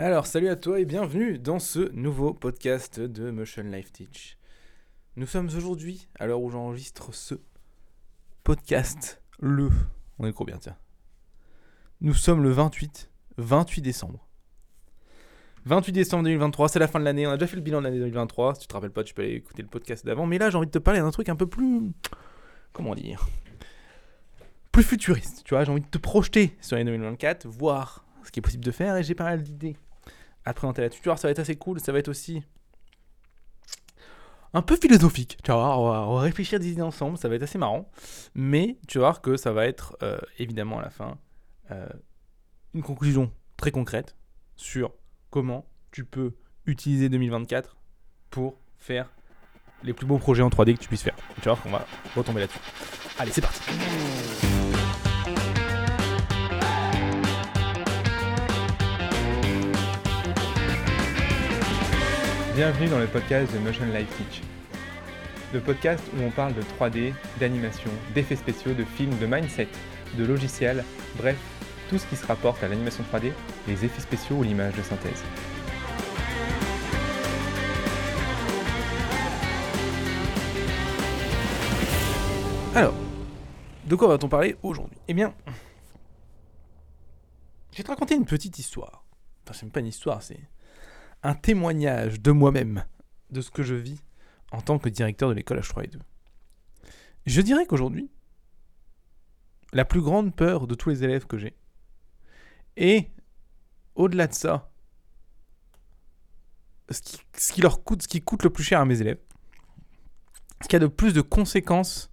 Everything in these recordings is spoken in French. Alors, salut à toi et bienvenue dans ce nouveau podcast de Motion Life Teach. Nous sommes aujourd'hui, à l'heure où j'enregistre ce podcast, On est combien, tiens ? Nous sommes le 28 décembre. 28 décembre 2023, c'est la fin de l'année, on a déjà fait le bilan de l'année 2023. Si tu te rappelles pas, tu peux aller écouter le podcast d'avant. Mais là, j'ai envie de te parler d'un truc un peu plus... comment dire ? Plus futuriste, tu vois. J'ai envie de te projeter sur l'année 2024, voir ce qui est possible de faire. Et j'ai pas mal d'idées à présenter là-dessus. Tu vois, ça va être assez cool, ça va être aussi un peu philosophique, tu vois, on va réfléchir des idées ensemble, ça va être assez marrant, mais tu vas voir que ça va être évidemment à la fin une conclusion très concrète sur comment tu peux utiliser 2024 pour faire les plus beaux projets en 3D que tu puisses faire. Tu vas voir qu'on va retomber là-dessus. Allez, c'est parti. Bienvenue dans le podcast de Motion Life Teach, le podcast où on parle de 3D, d'animation, d'effets spéciaux, de films, de mindset, de logiciels, bref, tout ce qui se rapporte à l'animation 3D, les effets spéciaux ou l'image de synthèse. Alors, de quoi va-t-on parler aujourd'hui ? Eh bien, je vais te raconter une petite histoire. Enfin, c'est même pas une histoire, c'est... un témoignage de moi-même, de ce que je vis en tant que directeur de l'école H3 et 2. Je dirais qu'aujourd'hui, la plus grande peur de tous les élèves que j'ai, et au-delà de ça, ce qui coûte le plus cher à mes élèves, ce qui a le plus de conséquences,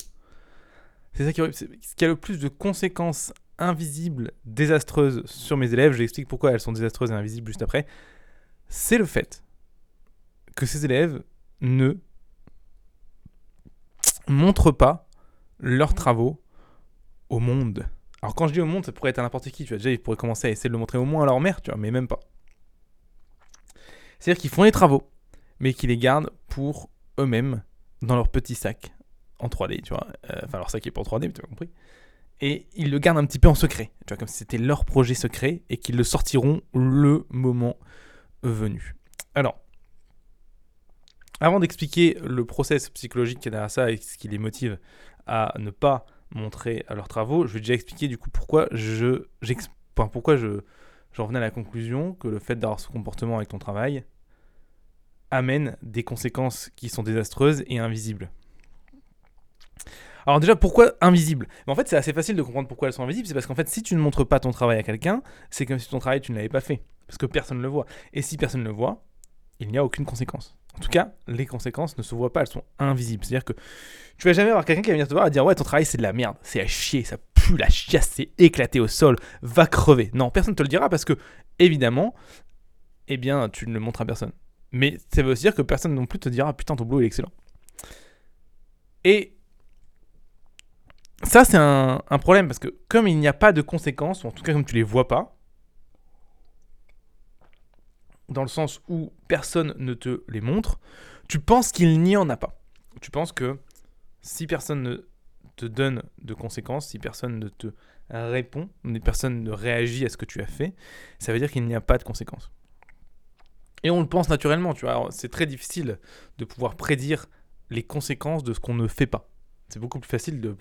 ce qui a le plus de conséquences invisibles, désastreuses sur mes élèves, je l'explique pourquoi elles sont désastreuses et invisibles juste après, c'est le fait que ces élèves ne montrent pas leurs travaux au monde. Alors quand je dis au monde, ça pourrait être à n'importe qui, tu vois, déjà ils pourraient commencer à essayer de le montrer au moins à leur mère, tu vois, mais même pas. C'est-à-dire qu'ils font les travaux, mais qu'ils les gardent pour eux-mêmes dans leur petit sac en 3D, tu vois. Enfin, leur sac est pas en 3D, mais tu as compris. Et ils le gardent un petit peu en secret, tu vois, comme si c'était leur projet secret et qu'ils le sortiront le moment venu. Alors, avant d'expliquer le process psychologique qui est derrière ça et ce qui les motive à ne pas montrer à leurs travaux, je vais déjà expliquer du coup pourquoi j'en venais à la conclusion que le fait d'avoir ce comportement avec ton travail amène des conséquences qui sont désastreuses et invisibles. Alors déjà, pourquoi invisible ? En fait, c'est assez facile de comprendre pourquoi elles sont invisibles, c'est parce qu'en fait, si tu ne montres pas ton travail à quelqu'un, c'est comme si ton travail, tu ne l'avais pas fait, parce que personne ne le voit. Et si personne ne le voit, il n'y a aucune conséquence. En tout cas, les conséquences ne se voient pas, elles sont invisibles. C'est-à-dire que tu vas jamais avoir quelqu'un qui va venir te voir et dire « Ouais, ton travail, c'est de la merde, c'est à chier, ça pue la chiasse, c'est éclaté au sol, va crever. » Non, personne ne te le dira parce que, évidemment, eh bien, tu ne le montres à personne. Mais ça veut aussi dire que personne non plus te dira « Putain, ton boulot, il est excellent. » Et ça, c'est un problème parce que comme il n'y a pas de conséquences, ou en tout cas comme tu ne les vois pas, dans le sens où personne ne te les montre, tu penses qu'il n'y en a pas. Tu penses que si personne ne te donne de conséquences, si personne ne te répond, si personne ne réagit à ce que tu as fait, ça veut dire qu'il n'y a pas de conséquences. Et on le pense naturellement, tu vois. Alors, c'est très difficile de pouvoir prédire les conséquences de ce qu'on ne fait pas. C'est beaucoup plus facile de...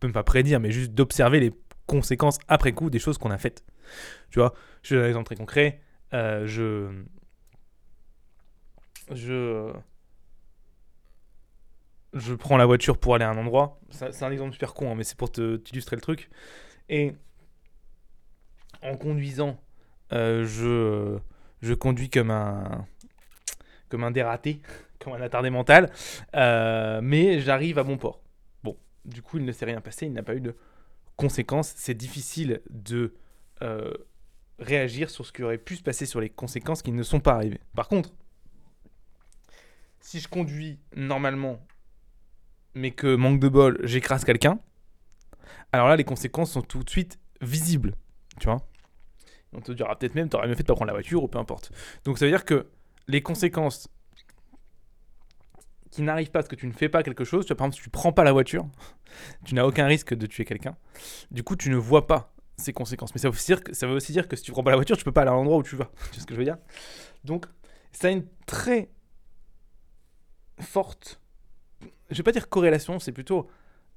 même pas prédire, mais juste d'observer les conséquences après coup des choses qu'on a faites. Tu vois, je donne un exemple très concret. Je prends la voiture pour aller à un endroit. C'est un exemple super con, hein, mais c'est pour t'illustrer le truc. Et en conduisant, je conduis comme un dératé, comme un attardé mental, mais j'arrive à bon port. Du coup, il ne s'est rien passé, il n'a pas eu de conséquences. C'est difficile de réagir sur ce qui aurait pu se passer, sur les conséquences qui ne sont pas arrivées. Par contre, si je conduis normalement, mais que manque de bol, j'écrase quelqu'un, alors là, les conséquences sont tout de suite visibles, tu vois. On te dira peut-être même, t'aurais mieux fait de pas prendre la voiture ou peu importe. Donc, ça veut dire que les conséquences... qui n'arrive pas parce que tu ne fais pas quelque chose, tu vois, par exemple, si tu prends pas la voiture, tu n'as aucun risque de tuer quelqu'un. Du coup, tu ne vois pas ses conséquences. Mais ça veut aussi dire que si tu prends pas la voiture, tu peux pas aller à l'endroit où tu vas. Tu sais ce que je veux dire? Donc, ça a une très forte, je vais pas dire corrélation, c'est plutôt,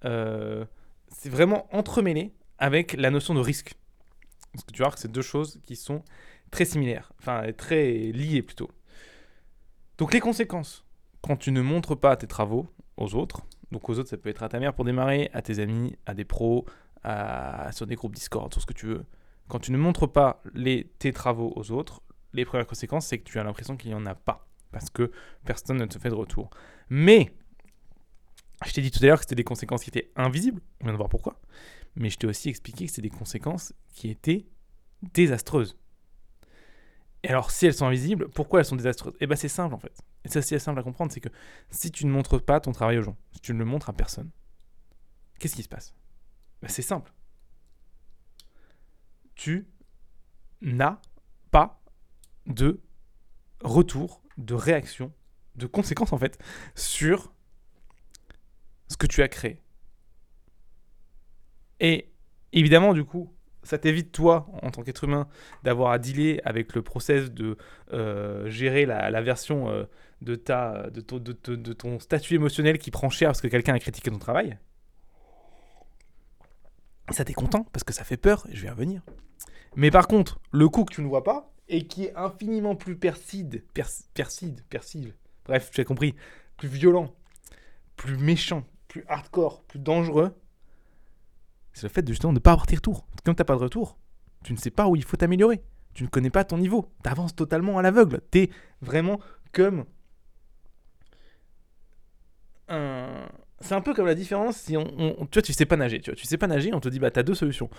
c'est vraiment entremêlé avec la notion de risque. Parce que tu vois que c'est deux choses qui sont très similaires, enfin très liées plutôt. Donc les conséquences, quand tu ne montres pas tes travaux aux autres, donc aux autres ça peut être à ta mère pour démarrer, à tes amis, à des pros, sur des groupes Discord, sur ce que tu veux. Quand tu ne montres pas tes travaux aux autres, les premières conséquences c'est que tu as l'impression qu'il n'y en a pas, parce que personne ne te fait de retour. Mais, je t'ai dit tout à l'heure que c'était des conséquences qui étaient invisibles, on vient de voir pourquoi, mais je t'ai aussi expliqué que c'était des conséquences qui étaient désastreuses. Et alors, si elles sont invisibles, pourquoi elles sont désastreuses? Eh bien, c'est simple, en fait. Et ça, c'est simple à comprendre, c'est que si tu ne montres pas ton travail aux gens, si tu ne le montres à personne, qu'est-ce qui se passe? Ben, c'est simple. Tu n'as pas de retour, de réaction, de conséquence, en fait, sur ce que tu as créé. Et évidemment, du coup, ça t'évite, toi, en tant qu'être humain, d'avoir à dealer avec le process de gérer la version de ton statut émotionnel qui prend cher parce que quelqu'un a critiqué ton travail. Ça, t'es content parce que ça fait peur, et je vais y revenir. Mais par contre, le coup que tu ne vois pas et qui est infiniment plus persiste, bref, tu as compris, plus violent, plus méchant, plus hardcore, plus dangereux, c'est le fait de justement ne pas avoir tes retours. Quand tu n'as pas de retour, tu ne sais pas où il faut t'améliorer. Tu ne connais pas ton niveau. Tu avances totalement à l'aveugle. Tu es vraiment comme un... C'est un peu comme la différence si tu vois, tu sais pas nager. Tu vois, tu sais pas nager, on te dit, bah, tu as deux solutions.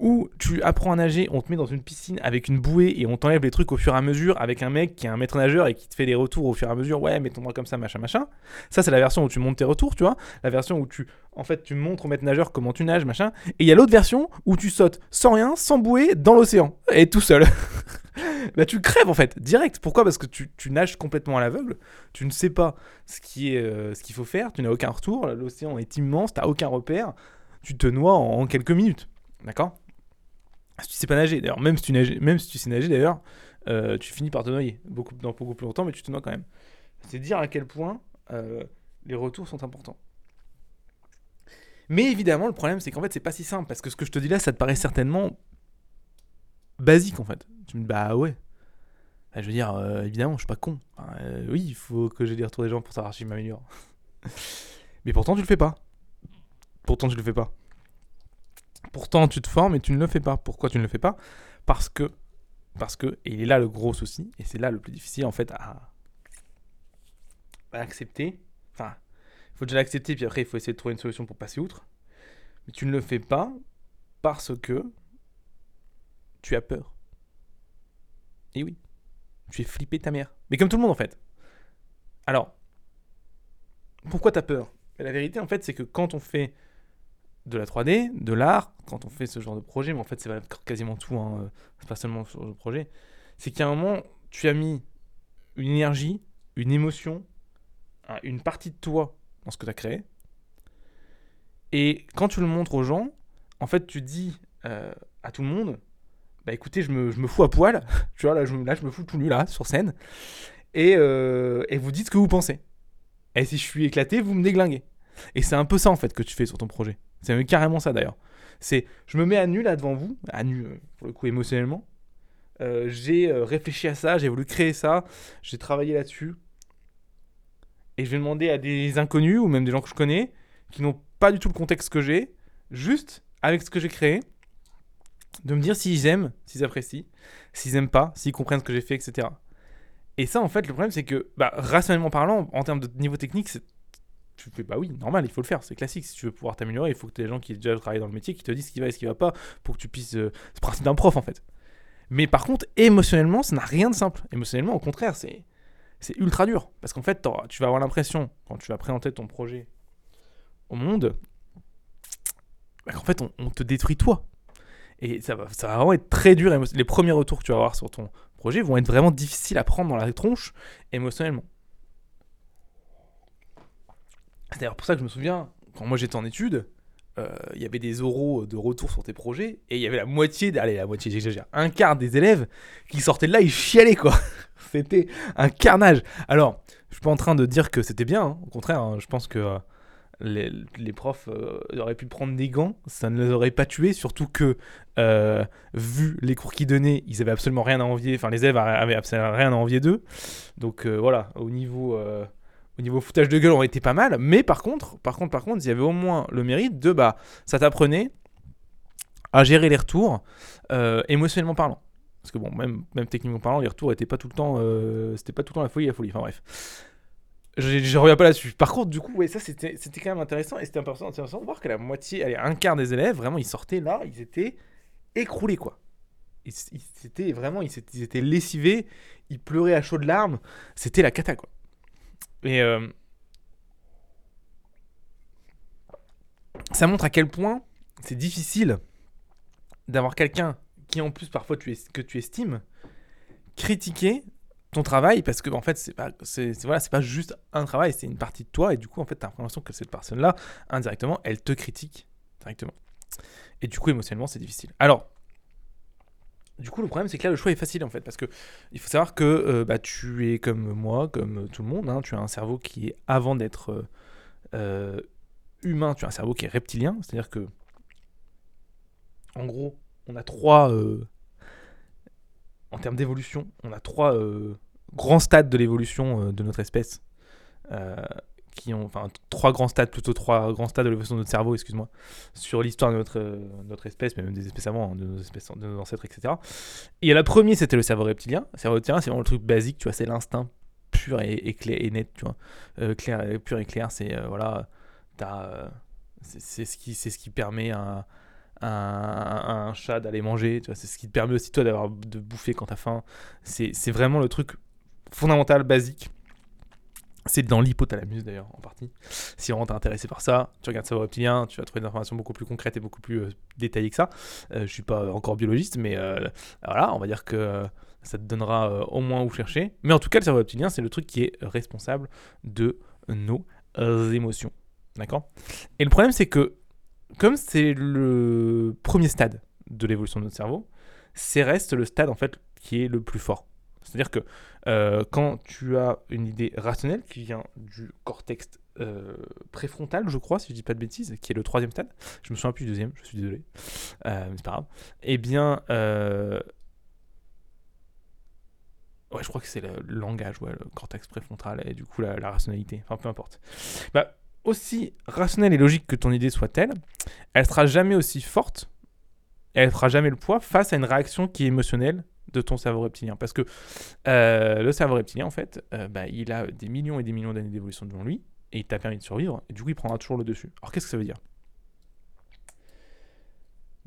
Ou tu apprends à nager, on te met dans une piscine avec une bouée et on t'enlève les trucs au fur et à mesure avec un mec qui est un maître nageur et qui te fait des retours au fur et à mesure. Ouais, mets ton bras comme ça, machin, machin. Ça, c'est la version où tu montes tes retours, tu vois. La version où tu montres au maître nageur comment tu nages, machin. Et il y a l'autre version où tu sautes sans rien, sans bouée, dans l'océan et tout seul. Bah, tu crèves en fait, direct. Pourquoi? Parce que tu nages complètement à l'aveugle, tu ne sais pas ce qu'il faut faire, tu n'as aucun retour, l'océan est immense, tu n'as aucun repère, tu te noies en quelques minutes, d'accord? Si tu ne sais pas nager, d'ailleurs, même si tu sais nager d'ailleurs, tu finis par te noyer, dans beaucoup plus longtemps, mais tu te noies quand même. C'est dire à quel point les retours sont importants. Mais évidemment, le problème, c'est qu'en fait, c'est pas si simple, parce que ce que je te dis là, ça te paraît certainement basique en fait. Tu me dis, bah ouais. Bah, je veux dire, évidemment, je suis pas con. Enfin, oui, il faut que j'ai des retours des gens pour savoir si je m'améliore. Mais pourtant, tu le fais pas. Pourtant, tu le fais pas. Pourtant, tu te formes et tu ne le fais pas. Pourquoi tu ne le fais pas? Parce que, et il est là le gros souci, et c'est là le plus difficile en fait à accepter. Enfin, il faut déjà l'accepter, puis après, il faut essayer de trouver une solution pour passer outre. Mais tu ne le fais pas parce que tu as peur. Et oui, tu es flippé ta mère. Mais comme tout le monde en fait. Alors, pourquoi t'as peur? La vérité en fait, c'est que quand on fait de la 3D, de l'art, quand on fait ce genre de projet, mais en fait c'est quasiment tout, hein, c'est pas seulement ce genre de projet, c'est qu'à un moment, tu as mis une énergie, une émotion, une partie de toi dans ce que tu as créé. Et quand tu le montres aux gens, en fait tu dis à tout le monde, bah écoutez, je me fous à poil, tu vois, là je me fous tout nu, là, sur scène, et vous dites ce que vous pensez. Et si je suis éclaté, vous me déglinguez. Et c'est un peu ça, en fait, que tu fais sur ton projet. C'est même carrément ça, d'ailleurs. C'est, je me mets à nu, là, devant vous, à nu, pour le coup, émotionnellement. J'ai réfléchi à ça, j'ai voulu créer ça, j'ai travaillé là-dessus. Et je vais demander à des inconnus, ou même des gens que je connais, qui n'ont pas du tout le contexte que j'ai, juste avec ce que j'ai créé, de me dire s'ils aiment, s'ils apprécient, s'ils aiment pas, s'ils comprennent ce que j'ai fait, etc. Et ça, en fait, le problème, c'est que, bah, rationnellement parlant, en termes de niveau technique, tu fais, bah oui, normal, il faut le faire, c'est classique. Si tu veux pouvoir t'améliorer, il faut que tu aies des gens qui déjà travaillent dans le métier, qui te disent ce qui va et ce qui va pas, pour que tu puisses... C'est le principe d'un prof, en fait. Mais par contre, émotionnellement, ça n'a rien de simple. Émotionnellement, au contraire, c'est ultra dur. Parce qu'en fait, tu vas avoir l'impression, quand tu vas présenter ton projet au monde, bah, qu'en fait, on te détruit toi. Et ça va vraiment être très dur. Les premiers retours que tu vas avoir sur ton projet vont être vraiment difficiles à prendre dans la tronche émotionnellement. C'est d'ailleurs pour ça que je me souviens, quand moi j'étais en études, il y avait des oraux de retour sur tes projets, et il y avait la moitié, allez la moitié j'exagère, un quart des élèves qui sortaient de là, ils chialaient quoi. C'était un carnage. Alors, je suis pas en train de dire que c'était bien, hein. Au contraire, hein, je pense que les profs auraient pu prendre des gants, ça ne les aurait pas tués, surtout que vu les cours qu'ils donnaient, ils avaient absolument rien à envier, enfin les élèves avaient absolument rien à envier d'eux, donc voilà, au niveau foutage de gueule on était pas mal, mais par contre il y avait au moins le mérite de ça t'apprenait à gérer les retours émotionnellement parlant, parce que bon, même techniquement parlant, les retours étaient pas tout le temps c'était pas tout le temps la folie, enfin bref. Je reviens pas là-dessus. Par contre, du coup, ouais, ça c'était quand même intéressant, et c'était intéressant de voir que la moitié, allez, un quart des élèves, vraiment, ils sortaient là, ils étaient écroulés, quoi. Ils étaient lessivés, ils pleuraient à chaudes larmes, c'était la cata, quoi. Et ça montre à quel point c'est difficile d'avoir quelqu'un qui, en plus, parfois, que tu estimes, critiquer ton travail, parce que en fait c'est pas juste un travail, c'est une partie de toi, et du coup en fait t'as l'impression que cette personne là indirectement elle te critique directement, et du coup émotionnellement c'est difficile. Alors du coup le problème c'est que là le choix est facile en fait, parce que il faut savoir que tu es comme moi, comme tout le monde, hein, tu as un cerveau qui est, avant d'être humain, tu as un cerveau qui est reptilien, c'est à dire que en gros on a trois en termes d'évolution, on a trois grands stades de l'évolution de notre espèce, trois grands stades de l'évolution de notre cerveau, excuse-moi, sur l'histoire de notre espèce, mais même des espèces avant, hein, de nos ancêtres, etc. Et le premier, c'était le cerveau reptilien. Le cerveau reptilien, c'est vraiment le truc basique, tu vois, c'est l'instinct pur et clair et net, tu vois, pur et clair, c'est c'est ce qui permet un chat d'aller manger, tu vois, c'est ce qui te permet aussi toi de bouffer quand t'as faim, c'est vraiment le truc fondamental, basique, c'est dans l'hypothalamus d'ailleurs en partie, si vraiment t'es intéressé par ça, tu regardes cerveau reptilien, tu vas trouver des informations beaucoup plus concrètes et beaucoup plus détaillées que ça, je suis pas encore biologiste, mais voilà, on va dire que ça te donnera au moins où chercher, mais en tout cas le cerveau reptilien c'est le truc qui est responsable de nos émotions, d'accord. Et le problème c'est que comme c'est le premier stade de l'évolution de notre cerveau, c'est reste le stade en fait qui est le plus fort. C'est-à-dire que quand tu as une idée rationnelle qui vient du cortex préfrontal, je crois, si je dis pas de bêtises, qui est le troisième stade, je me souviens plus du deuxième, je suis désolé, mais c'est pas grave. Eh bien, ouais, je crois que c'est le langage, ouais, le cortex préfrontal et du coup la rationalité, enfin peu importe. Aussi rationnelle et logique que ton idée soit-elle, elle sera jamais aussi forte, elle fera jamais le poids face à une réaction qui est émotionnelle de ton cerveau reptilien. Parce que le cerveau reptilien, en fait, il a des millions et des millions d'années d'évolution devant lui, et il t'a permis de survivre, et du coup, il prendra toujours le dessus. Alors, qu'est-ce que ça veut dire ?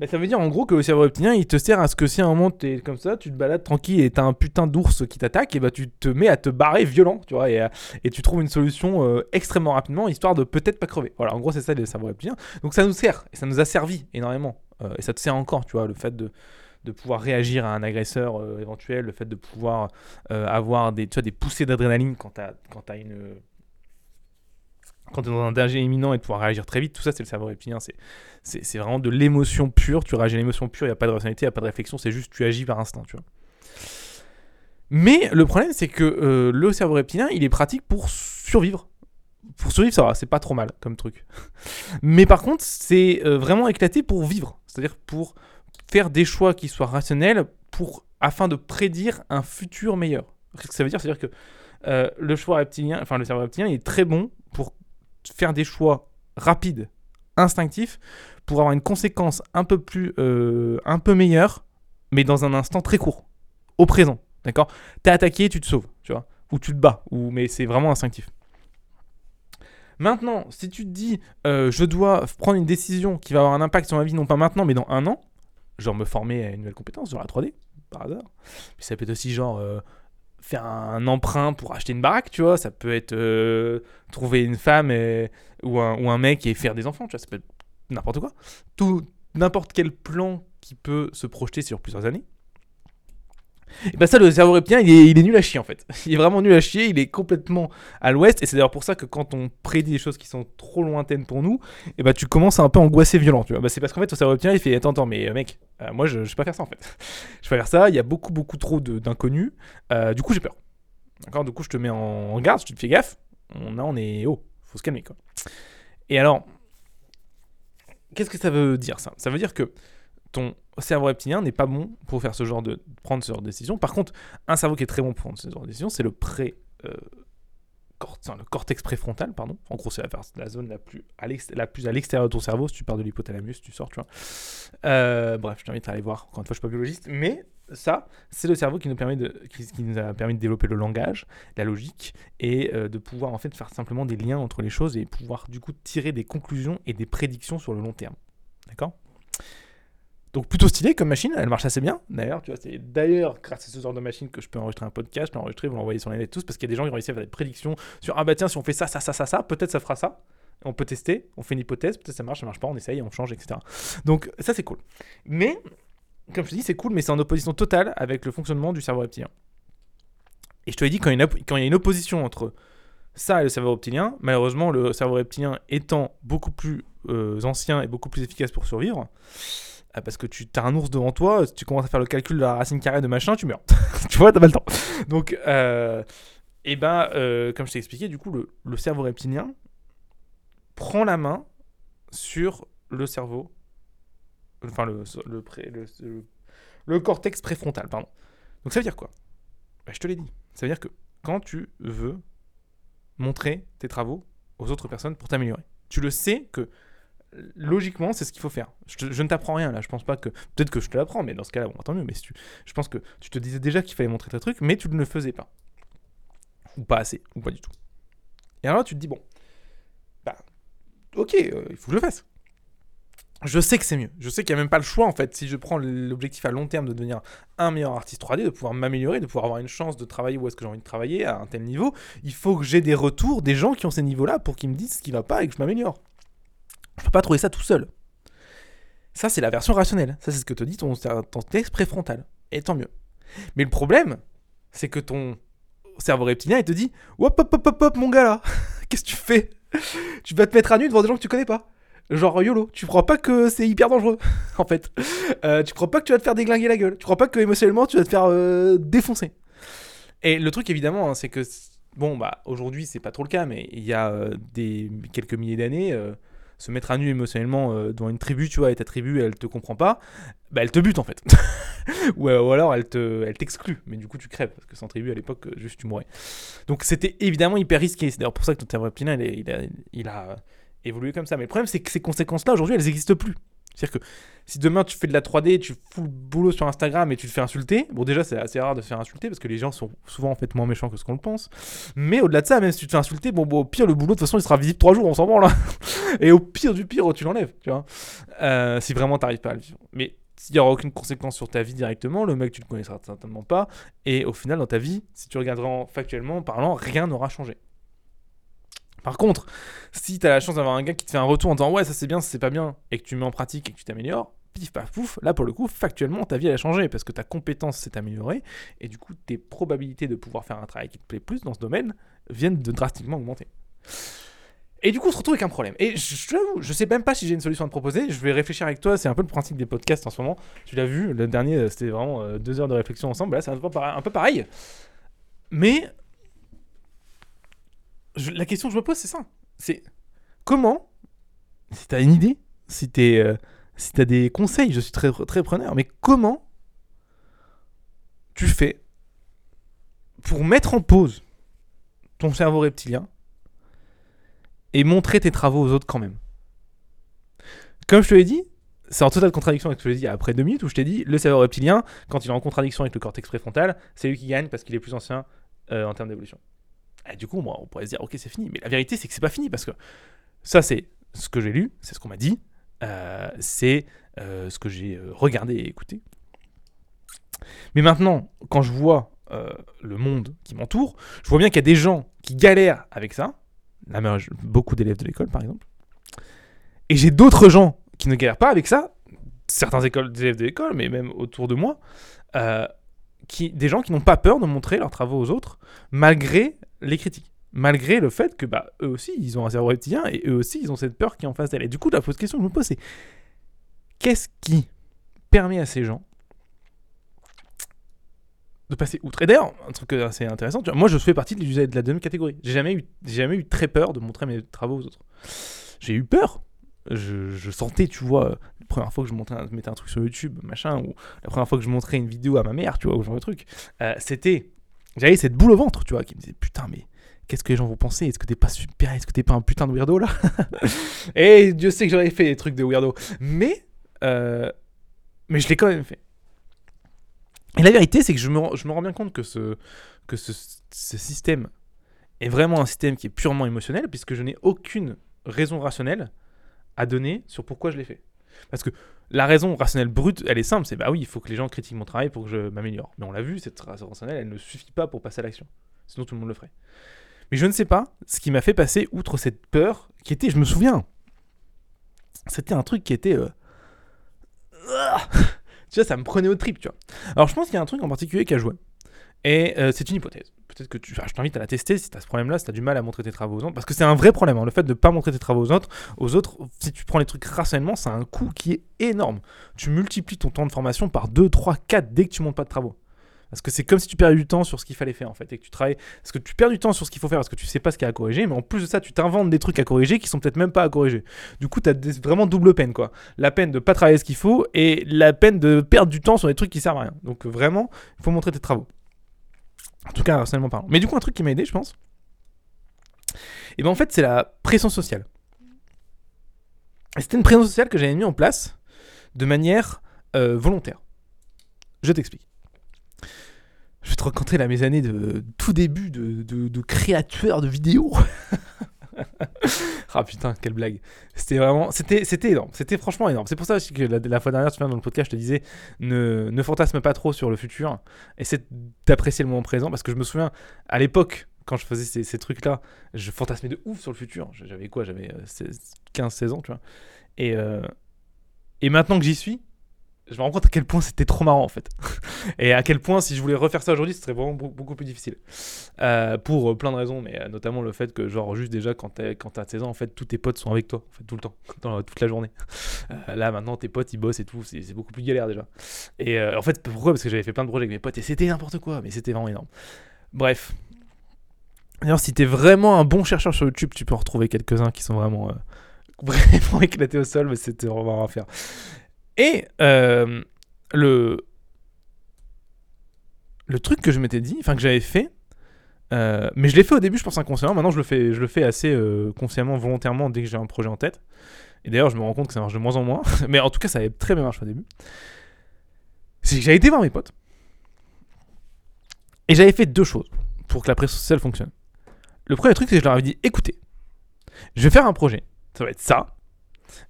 Ça veut dire en gros que le cerveau reptilien, il te sert à ce que si à un moment t'es comme ça, tu te balades tranquille et t'as un putain d'ours qui t'attaque, et tu te mets à te barrer violent, tu vois, et tu trouves une solution extrêmement rapidement, histoire de peut-être pas crever. Voilà, en gros c'est ça le cerveau reptilien. Donc ça nous sert, et ça nous a servi énormément, et ça te sert encore, tu vois, le fait de pouvoir réagir à un agresseur éventuel, le fait de pouvoir avoir des poussées d'adrénaline quand tu es dans un danger imminent et de pouvoir réagir très vite, tout ça c'est le cerveau reptilien, c'est vraiment de l'émotion pure, tu réagis à l'émotion pure, il n'y a pas de rationalité, il n'y a pas de réflexion, c'est juste tu agis par instinct, tu vois. Mais le problème c'est que le cerveau reptilien, il est pratique pour survivre. Pour survivre, ça va, c'est pas trop mal comme truc. Mais par contre, c'est vraiment éclaté pour vivre, c'est-à-dire pour faire des choix qui soient rationnels afin de prédire un futur meilleur. Qu'est-ce que ça veut dire ? C'est-à-dire que le cerveau reptilien, il est très bon pour faire des choix rapides, instinctifs, pour avoir une conséquence un peu meilleure, mais dans un instant très court, au présent, d'accord ? T'es attaqué, tu te sauves, tu vois, ou tu te bats, mais c'est vraiment instinctif. Maintenant, si tu te dis, je dois prendre une décision qui va avoir un impact sur ma vie, non pas maintenant, mais dans 1 an, genre me former à une nouvelle compétence, genre la 3D, par hasard, puis ça peut être aussi genre faire un emprunt pour acheter une baraque, tu vois, ça peut être trouver une femme ou un mec et faire des enfants, tu vois, ça peut être n'importe quoi. N'importe quel plan qui peut se projeter sur plusieurs années. Et ben ça, le cerveau reptilien, il est nul à chier en fait. Il est vraiment nul à chier, il est complètement à l'ouest. Et c'est d'ailleurs pour ça que quand on prédit des choses qui sont trop lointaines pour nous, et ben tu commences à un peu angoisser violent. Tu vois, ben, c'est parce qu'en fait ton cerveau reptilien il fait attends mais mec, moi je sais pas faire ça en fait. Je vais pas faire ça. Il y a beaucoup trop d'inconnus. Du coup j'ai peur. D'accord, du coup je te mets en garde, je te fais gaffe. On est haut, faut se calmer quoi. Et alors, qu'est-ce que ça veut dire ça ? Ça veut dire que ton cerveau reptilien n'est pas bon pour faire prendre ce genre de décision. Par contre, un cerveau qui est très bon pour prendre ce genre de décision, c'est le cortex préfrontal, pardon. En gros, c'est la zone la plus à l'extérieur de ton cerveau. Si tu pars de l'hypothalamus, tu sors, tu vois. Bref, je t'invite à aller voir. Encore une fois, je ne suis pas biologiste, mais ça, c'est le cerveau qui nous a permis de développer le langage, la logique, et de pouvoir en fait faire simplement des liens entre les choses et pouvoir du coup tirer des conclusions et des prédictions sur le long terme. D'accord ? Donc plutôt stylé comme machine, elle marche assez bien. D'ailleurs, tu vois, c'est d'ailleurs grâce à ce genre de machine que je peux enregistrer un podcast, je peux l'enregistrer, vous l'envoyez sur les net tous, parce qu'il y a des gens qui ont réussi à faire des prédictions sur ah bah tiens, si on fait ça, peut-être ça fera ça. On peut tester, on fait une hypothèse, peut-être ça marche pas, on essaye, on change, etc. Donc ça c'est cool. Mais comme je te dis, c'est cool, mais c'est en opposition totale avec le fonctionnement du cerveau reptilien. Et je te l'ai dit, quand il y a une opposition entre ça et le cerveau reptilien, malheureusement, le cerveau reptilien étant beaucoup plus ancien et beaucoup plus efficace pour survivre. Parce que tu as un ours devant toi, si tu commences à faire le calcul de la racine carrée de machin, tu meurs. Tu vois, t'as pas le temps. Donc, comme je t'ai expliqué, du coup, le cerveau reptilien prend la main sur le cerveau, enfin le cortex préfrontal, pardon. Donc ça veut dire quoi ? Je te l'ai dit. Ça veut dire que quand tu veux montrer tes travaux aux autres personnes pour t'améliorer, tu le sais que logiquement, c'est ce qu'il faut faire. Je ne t'apprends rien là, je pense pas que. Peut-être que je te l'apprends, mais dans ce cas-là, bon, tant mieux. Mais je pense que tu te disais déjà qu'il fallait montrer tes trucs, mais tu ne le faisais pas. Ou pas assez, ou pas du tout. Et alors là, tu te dis, bon, bah, ok, il faut que je le fasse. Je sais que c'est mieux. Je sais qu'il n'y a même pas le choix en fait. Si je prends l'objectif à long terme de devenir un meilleur artiste 3D, de pouvoir m'améliorer, de pouvoir avoir une chance de travailler où est-ce que j'ai envie de travailler à un tel niveau, il faut que j'ai des retours des gens qui ont ces niveaux-là pour qu'ils me disent ce qui va pas et que je m'améliore. Je peux pas trouver ça tout seul. Ça, c'est la version rationnelle. Ça, c'est ce que te dit ton texte préfrontal. Et tant mieux. Mais le problème, c'est que ton cerveau reptilien, il te dit « Hop, hop, hop, hop, hop, mon gars, là, qu'est-ce que tu fais ? Tu vas te mettre à nu devant des gens que tu connais pas. Genre YOLO, tu crois pas que c'est hyper dangereux, en fait. Tu crois pas que tu vas te faire déglinguer la gueule. Tu crois pas que, émotionnellement, tu vas te faire défoncer. » Et le truc, évidemment, hein, c'est que... Bon, bah, aujourd'hui, c'est pas trop le cas, mais il y a quelques milliers d'années... se mettre à nu émotionnellement dans une tribu, tu vois, et ta tribu, elle te comprend pas, bah elle te bute en fait. ou alors elle t'exclut, mais du coup tu crèves, parce que sans tribu à l'époque, juste tu mourais. Donc c'était évidemment hyper risqué, c'est d'ailleurs pour ça que ton cerveau reptilien, il a évolué comme ça. Mais le problème, c'est que ces conséquences-là, aujourd'hui, elles n'existent plus. C'est-à-dire que si demain tu fais de la 3D, tu fous le boulot sur Instagram et tu te fais insulter, bon déjà c'est assez rare de se faire insulter parce que les gens sont souvent en fait moins méchants que ce qu'on le pense, mais au-delà de ça, même si tu te fais insulter, bon au pire le boulot de toute façon il sera visible 3 jours, on s'en branle, là. Et au pire du pire tu l'enlèves, tu vois, si vraiment t'arrives pas à le vivre. Mais il n'y aura aucune conséquence sur ta vie directement, le mec tu le connaîtras certainement pas, et au final dans ta vie, si tu regarderas factuellement parlant, rien n'aura changé. Par contre, si t'as la chance d'avoir un gars qui te fait un retour en disant « Ouais, ça c'est bien, ça c'est pas bien » et que tu mets en pratique et que tu t'améliores, pif paf pouf, là pour le coup, factuellement, ta vie elle a changé parce que ta compétence s'est améliorée et du coup, tes probabilités de pouvoir faire un travail qui te plaît plus dans ce domaine viennent de drastiquement augmenter. Et du coup, on se retrouve avec un problème. Et je sais même pas si j'ai une solution à te proposer. Je vais réfléchir avec toi. C'est un peu le principe des podcasts en ce moment. Tu l'as vu, le dernier, c'était vraiment 2 heures de réflexion ensemble. Là, c'est un peu pareil. Mais... la question que je me pose, c'est ça. C'est comment, si t'as une idée, si t'as des conseils, je suis très, très preneur, mais comment tu fais pour mettre en pause ton cerveau reptilien et montrer tes travaux aux autres quand même ? Comme je te l'ai dit, c'est en totale contradiction avec ce que je l'ai dit après 2 minutes où je t'ai dit, le cerveau reptilien, quand il est en contradiction avec le cortex préfrontal, c'est lui qui gagne parce qu'il est plus ancien en termes d'évolution. Et du coup, moi, on pourrait se dire, ok, c'est fini. Mais la vérité, c'est que c'est pas fini parce que ça, c'est ce que j'ai lu, c'est ce qu'on m'a dit, c'est ce que j'ai regardé et écouté. Mais maintenant, quand je vois le monde qui m'entoure, je vois bien qu'il y a des gens qui galèrent avec ça. Beaucoup d'élèves de l'école, par exemple. Et j'ai d'autres gens qui ne galèrent pas avec ça, certains élèves de l'école, mais même autour de moi, des gens qui n'ont pas peur de montrer leurs travaux aux autres, malgré les critiques. Malgré le fait que bah, eux aussi, ils ont un cerveau reptilien et eux aussi, ils ont cette peur qui est en face d'elle. Et du coup, la fausse question que je me pose, c'est qu'est-ce qui permet à ces gens de passer outre? Et d'ailleurs, un truc assez intéressant, tu vois, moi, je fais partie de la deuxième catégorie. J'ai jamais eu très peur de montrer mes travaux aux autres. J'ai eu peur. Je sentais, tu vois, la première fois que je mettais un truc sur YouTube, machin, ou la première fois que je montrais une vidéo à ma mère, tu vois, ou genre de truc, j'avais cette boule au ventre, tu vois, qui me disait, putain, mais qu'est-ce que les gens vont penser? Est-ce que t'es pas super? Est-ce que t'es pas un putain de weirdo, là? Et Dieu sait que j'aurais fait des trucs de weirdo. Mais je l'ai quand même fait. Et la vérité, c'est que je me rends bien compte que ce système est vraiment un système qui est purement émotionnel, puisque je n'ai aucune raison rationnelle à donner sur pourquoi je l'ai fait. Parce que la raison rationnelle brute, elle est simple, c'est bah oui, il faut que les gens critiquent mon travail pour que je m'améliore. Mais on l'a vu, cette raison rationnelle, elle ne suffit pas pour passer à l'action. Sinon, tout le monde le ferait. Mais je ne sais pas ce qui m'a fait passer outre cette peur qui était, je me souviens, c'était un truc qui était... Tu vois, ça me prenait au trip, tu vois. Alors, je pense qu'il y a un truc en particulier qui a joué. Et c'est une hypothèse. Peut-être que enfin, je t'invite à la tester si tu as ce problème-là, si tu as du mal à montrer tes travaux aux autres. Parce que c'est un vrai problème, hein, le fait de ne pas montrer tes travaux aux autres, si tu prends les trucs rationnellement, ça a un coût qui est énorme. Tu multiplies ton temps de formation par 2, 3, 4 dès que tu montes pas de travaux. Parce que c'est comme si tu perds du temps sur ce qu'il fallait faire, en fait, et que tu travailles. Parce que tu perds du temps sur ce qu'il faut faire, parce que tu sais pas ce qu'il y a à corriger, mais en plus de ça, tu t'inventes des trucs à corriger qui sont peut-être même pas à corriger. Du coup, tu as vraiment double peine, quoi. La peine de pas travailler ce qu'il faut et la peine de perdre du temps sur des trucs qui servent à rien. Donc vraiment, il faut montrer tes travaux. En tout cas, personnellement parlant. Mais du coup, un truc qui m'a aidé, je pense, et ben en fait, c'est la pression sociale. Et c'était une pression sociale que j'avais mis en place de manière volontaire. Je t'explique. Je vais te raconter là mes années de tout début de créateur de vidéos. Ah putain, quelle blague. C'était vraiment... C'était énorme. C'était franchement énorme. C'est pour ça que la fois dernière, tu vois, dans le podcast, je te disais ne fantasme pas trop sur le futur. Essaie d'apprécier le moment présent. Parce que je me souviens, à l'époque, quand je faisais ces trucs-là, je fantasmais de ouf sur le futur. J'avais quoi? J'avais 15-16 ans, tu vois. Et maintenant que j'y suis, je me rends compte à quel point c'était trop marrant en fait. Et à quel point si je voulais refaire ça aujourd'hui, ce serait vraiment beaucoup plus difficile. Pour plein de raisons, mais notamment le fait que genre juste déjà quand t'as 16 ans, en fait tous tes potes sont avec toi en fait, tout le temps, toute la journée. Là maintenant tes potes ils bossent et tout, c'est beaucoup plus galère déjà. Et en fait pourquoi? Parce que j'avais fait plein de projets avec mes potes et c'était n'importe quoi, mais c'était vraiment énorme. Bref. D'ailleurs si t'es vraiment un bon chercheur sur YouTube, tu peux en retrouver quelques-uns qui sont vraiment éclatés au sol, mais c'était vraiment marrant à faire. Et le truc que je m'étais dit, enfin que j'avais fait, mais je l'ai fait au début je pense inconsciemment, maintenant je le fais assez consciemment, volontairement dès que j'ai un projet en tête. Et d'ailleurs je me rends compte que ça marche de moins en moins, mais en tout cas ça avait très bien marché au début. C'est que j'avais été voir mes potes, et j'avais fait deux choses pour que la pression sociale fonctionne. Le premier truc c'est que je leur avais dit, écoutez, je vais faire un projet, ça va être ça.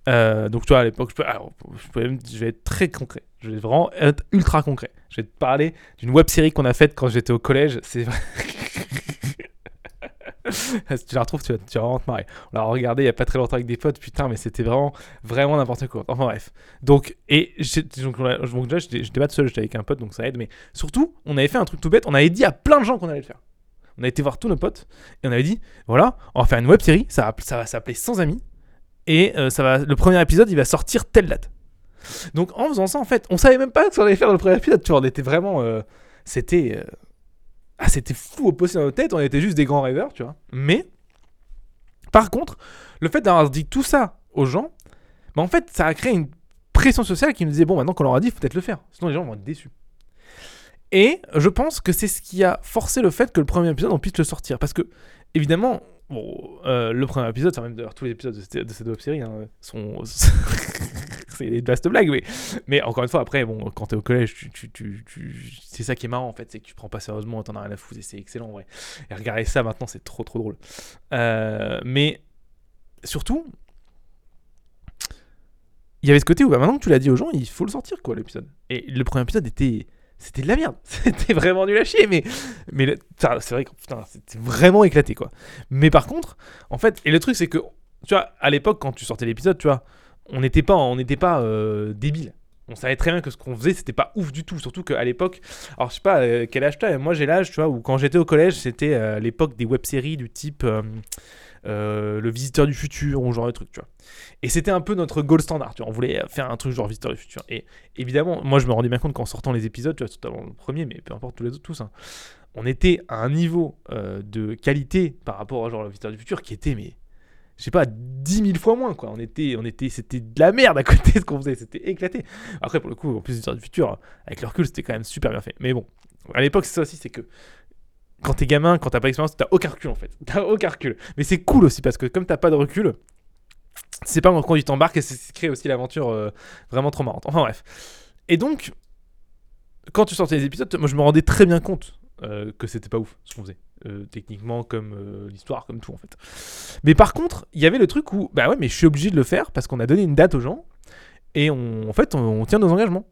Donc tu vois à l'époque je vais être très concret, je vais vraiment être ultra concret, je vais te parler d'une web série qu'on a faite quand j'étais au collège, c'est vrai. Si tu la retrouves tu vas vraiment te marrer, on l'a regardé il n'y a pas très longtemps avec des potes, putain mais c'était vraiment n'importe quoi, enfin bref. Donc là j'étais pas tout seul, j'étais avec un pote donc ça aide, mais surtout on avait fait un truc tout bête, on avait dit à plein de gens qu'on allait le faire, on a été voir tous nos potes et on avait dit voilà on va faire une web série, ça va s'appeler Sans Amis. Et le premier épisode, il va sortir telle date. Donc en faisant ça, en fait, on savait même pas ce qu'on allait faire dans le premier épisode. Tu vois, on était vraiment, c'était fou au possible dans nos têtes. On était juste des grands rêveurs, tu vois. Mais par contre, le fait d'avoir dit tout ça aux gens, bah en fait, ça a créé une pression sociale qui nous disait bon, maintenant qu'on leur a dit, il faut peut-être le faire. Sinon, les gens vont être déçus. Et je pense que c'est ce qui a forcé le fait que le premier épisode, on puisse le sortir, parce que évidemment. Bon, le premier épisode, enfin même d'ailleurs tous les épisodes de cette web-série hein, sont... c'est des vastes blagues, mais encore une fois, après, bon, quand t'es au collège, c'est ça qui est marrant, en fait, c'est que tu prends pas sérieusement, t'en as rien à foutre, et c'est excellent, ouais. Et regardez ça, maintenant, c'est trop, trop drôle. Mais, surtout, il y avait ce côté où, bah, maintenant que tu l'as dit aux gens, il faut le sortir, quoi, l'épisode. Et le premier épisode était... C'était de la merde, c'était vraiment nul à chier, mais c'est vrai que putain, c'était vraiment éclaté quoi. Mais par contre, en fait, et le truc c'est que, tu vois, à l'époque quand tu sortais l'épisode, tu vois, on n'était pas débiles. on savait très bien que ce qu'on faisait, c'était pas ouf du tout. Surtout qu'à l'époque, alors je sais pas quel âge t'as, moi j'ai l'âge, tu vois, où quand j'étais au collège, c'était l'époque des web-séries du type le visiteur du futur ou genre de truc, tu vois. Et c'était un peu notre goal standard, tu vois. On voulait faire un truc genre visiteur du futur. Et évidemment, moi je me rendais bien compte qu'en sortant les épisodes, tu vois, tout avant le premier, mais peu importe tous les autres, tous, hein, on était à un niveau de qualité par rapport à genre le visiteur du futur qui était, mais je sais pas, 10 000 fois moins, quoi. C'était de la merde à côté de ce qu'on faisait, c'était éclaté. Après, pour le coup, en plus, l'histoire du futur, avec le recul, c'était quand même super bien fait. Mais bon, à l'époque, c'est ça aussi, c'est que quand t'es gamin, quand t'as pas d'expérience, t'as aucun recul, en fait. T'as aucun recul. Mais c'est cool aussi, parce que comme t'as pas de recul, c'est pas quand tu t'embarques, et c'est créé aussi l'aventure vraiment trop marrante. Enfin bref. Et donc, quand tu sortais les épisodes, moi, je me rendais très bien compte que c'était pas ouf ce qu'on faisait. Techniquement, comme l'histoire, comme tout en fait. Mais par contre, il y avait le truc où, bah ouais, mais je suis obligé de le faire parce qu'on a donné une date aux gens et on tient nos engagements.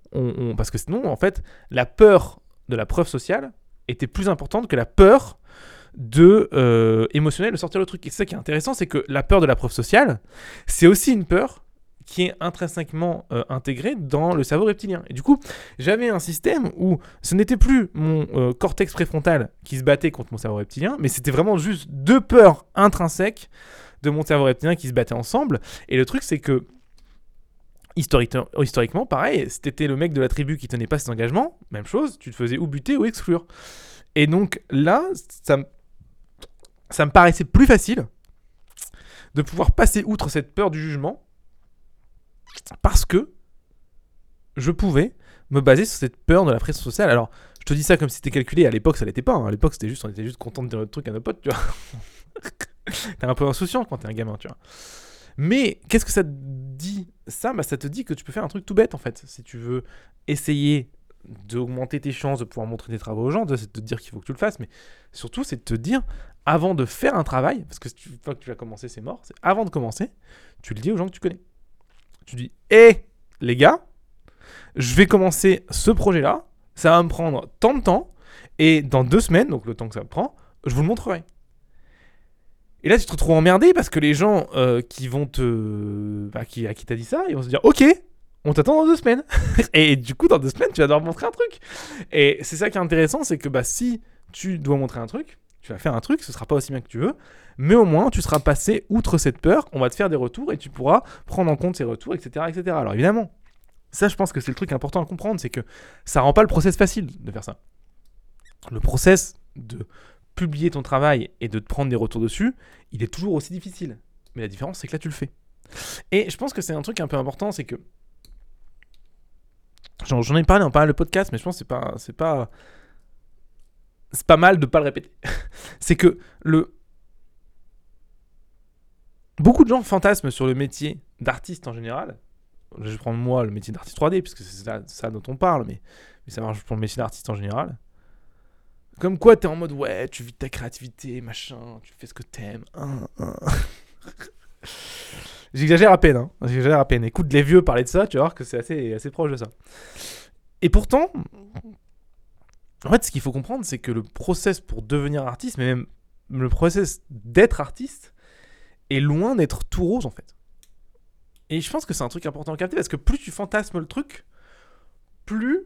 Parce que sinon, en fait, la peur de la preuve sociale était plus importante que la peur émotionnelle de sortir le truc. Et c'est ça qui est intéressant, c'est que la peur de la preuve sociale, c'est aussi une peur qui est intrinsèquement intégré dans le cerveau reptilien. Et du coup, j'avais un système où ce n'était plus mon cortex préfrontal qui se battait contre mon cerveau reptilien, mais c'était vraiment juste deux peurs intrinsèques de mon cerveau reptilien qui se battaient ensemble. Et le truc, c'est que historiquement, pareil, si t'étais le mec de la tribu qui tenait pas ses engagements, même chose, tu te faisais ou buter ou exclure. Et donc là, ça me paraissait plus facile de pouvoir passer outre cette peur du jugement parce que je pouvais me baser sur cette peur de la pression sociale. Alors, je te dis ça comme si c'était calculé. À l'époque, ça l'était pas. Hein. À l'époque, on était juste content de dire notre truc à nos potes, tu vois. T'es un peu insouciant quand t'es un gamin, tu vois. Mais qu'est-ce que ça te dit, ça ? Bah, ça te dit que tu peux faire un truc tout bête, en fait. Si tu veux essayer d'augmenter tes chances de pouvoir montrer tes travaux aux gens, c'est de te dire qu'il faut que tu le fasses, mais surtout, c'est de te dire, avant de faire un travail, parce que une fois que tu vas commencer, c'est mort. Avant de commencer, tu le dis aux gens que tu connais. Tu dis, les gars, je vais commencer ce projet-là, ça va me prendre tant de temps, et dans 2 semaines, donc le temps que ça me prend, je vous le montrerai. Et là, tu te retrouves emmerdé parce que les gens à qui t'as dit ça, ils vont se dire, ok, on t'attend dans 2 semaines. Et du coup, dans 2 semaines, tu vas devoir montrer un truc. Et c'est ça qui est intéressant, c'est que si tu dois montrer un truc, tu vas faire un truc, ce sera pas aussi bien que tu veux, mais au moins tu seras passé outre cette peur, on va te faire des retours et tu pourras prendre en compte ces retours, etc. etc. Alors évidemment, ça je pense que c'est le truc important à comprendre, c'est que ça rend pas le process facile de faire ça. Le process de publier ton travail et de te prendre des retours dessus, il est toujours aussi difficile. Mais la différence c'est que là tu le fais. Et je pense que c'est un truc un peu important, c'est que j'en ai parlé en parlant de podcast, mais je pense que c'est pas mal de pas le répéter. C'est que beaucoup de gens fantasment sur le métier d'artiste en général. Je prends moi le métier d'artiste 3D, puisque c'est ça dont on parle, mais ça marche pour le métier d'artiste en général. Comme quoi, t'es en mode, ouais, tu vis de ta créativité, machin, tu fais ce que t'aimes. J'exagère à peine, hein. Écoute les vieux parler de ça, tu vas voir que c'est assez proche de ça. Et pourtant, en fait, ce qu'il faut comprendre, c'est que le process pour devenir artiste, mais même le process d'être artiste, est loin d'être tout rose, en fait. Et je pense que c'est un truc important à capter, parce que plus tu fantasmes le truc, plus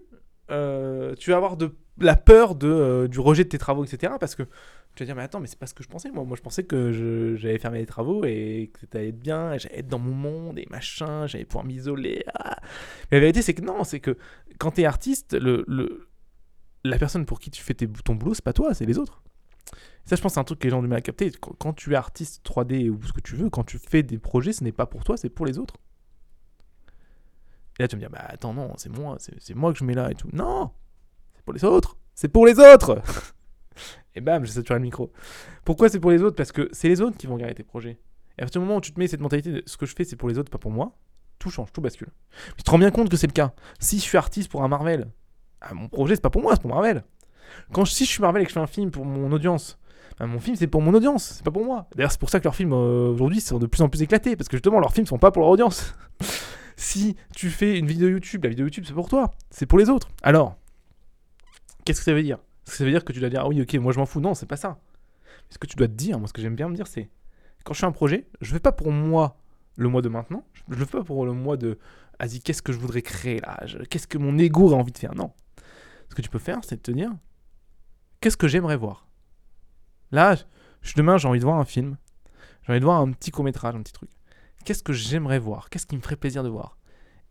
tu vas avoir la peur du rejet de tes travaux, etc. Parce que tu vas dire, mais attends, mais c'est pas ce que je pensais, moi. Moi, je pensais que j'allais fermer les travaux et que ça allait être bien, j'allais être dans mon monde et machin, j'allais pouvoir m'isoler. Ah. Mais la vérité, c'est que non, c'est que quand t'es artiste, la personne pour qui tu fais ton boulot, c'est pas toi, c'est les autres. Ça, je pense, c'est un truc que les gens ont du mal à capter. Quand tu es artiste 3D ou ce que tu veux, quand tu fais des projets, ce n'est pas pour toi, c'est pour les autres. Et là, tu vas me dire, bah attends, non, c'est moi, c'est moi que je mets là et tout. Non, c'est pour les autres. C'est pour les autres. Et bam, j'ai saturé le micro. Pourquoi c'est pour les autres ? Parce que c'est les autres qui vont regarder tes projets. Et à partir du moment où tu te mets cette mentalité de ce que je fais, c'est pour les autres, pas pour moi, tout change, tout bascule. Mais tu te rends bien compte que c'est le cas. Si je suis artiste pour un Marvel, mon projet, c'est pas pour moi, c'est pour Marvel. Si je suis Marvel et que je fais un film pour mon audience, mon film, c'est pour mon audience, c'est pas pour moi. D'ailleurs, c'est pour ça que leurs films, aujourd'hui, sont de plus en plus éclatés, parce que justement, leurs films sont pas pour leur audience. Si tu fais une vidéo YouTube, la vidéo YouTube, c'est pour toi, c'est pour les autres. Alors, qu'est-ce que ça veut dire ? Ça veut dire que tu dois dire, ah oui, ok, moi, je m'en fous. Non, c'est pas ça. Ce que tu dois te dire, moi, ce que j'aime bien me dire, c'est quand je fais un projet, je fais pas pour moi le mois de maintenant, je le fais pas pour le mois de à dire qu'est-ce que je voudrais créer là, qu'est-ce que mon ego a envie de faire. Non. Ce que tu peux faire, c'est de te dire qu'est-ce que j'aimerais voir. Là, demain, j'ai envie de voir un film. J'ai envie de voir un petit court-métrage, un petit truc. Qu'est-ce que j'aimerais voir? Qu'est-ce qui me ferait plaisir de voir?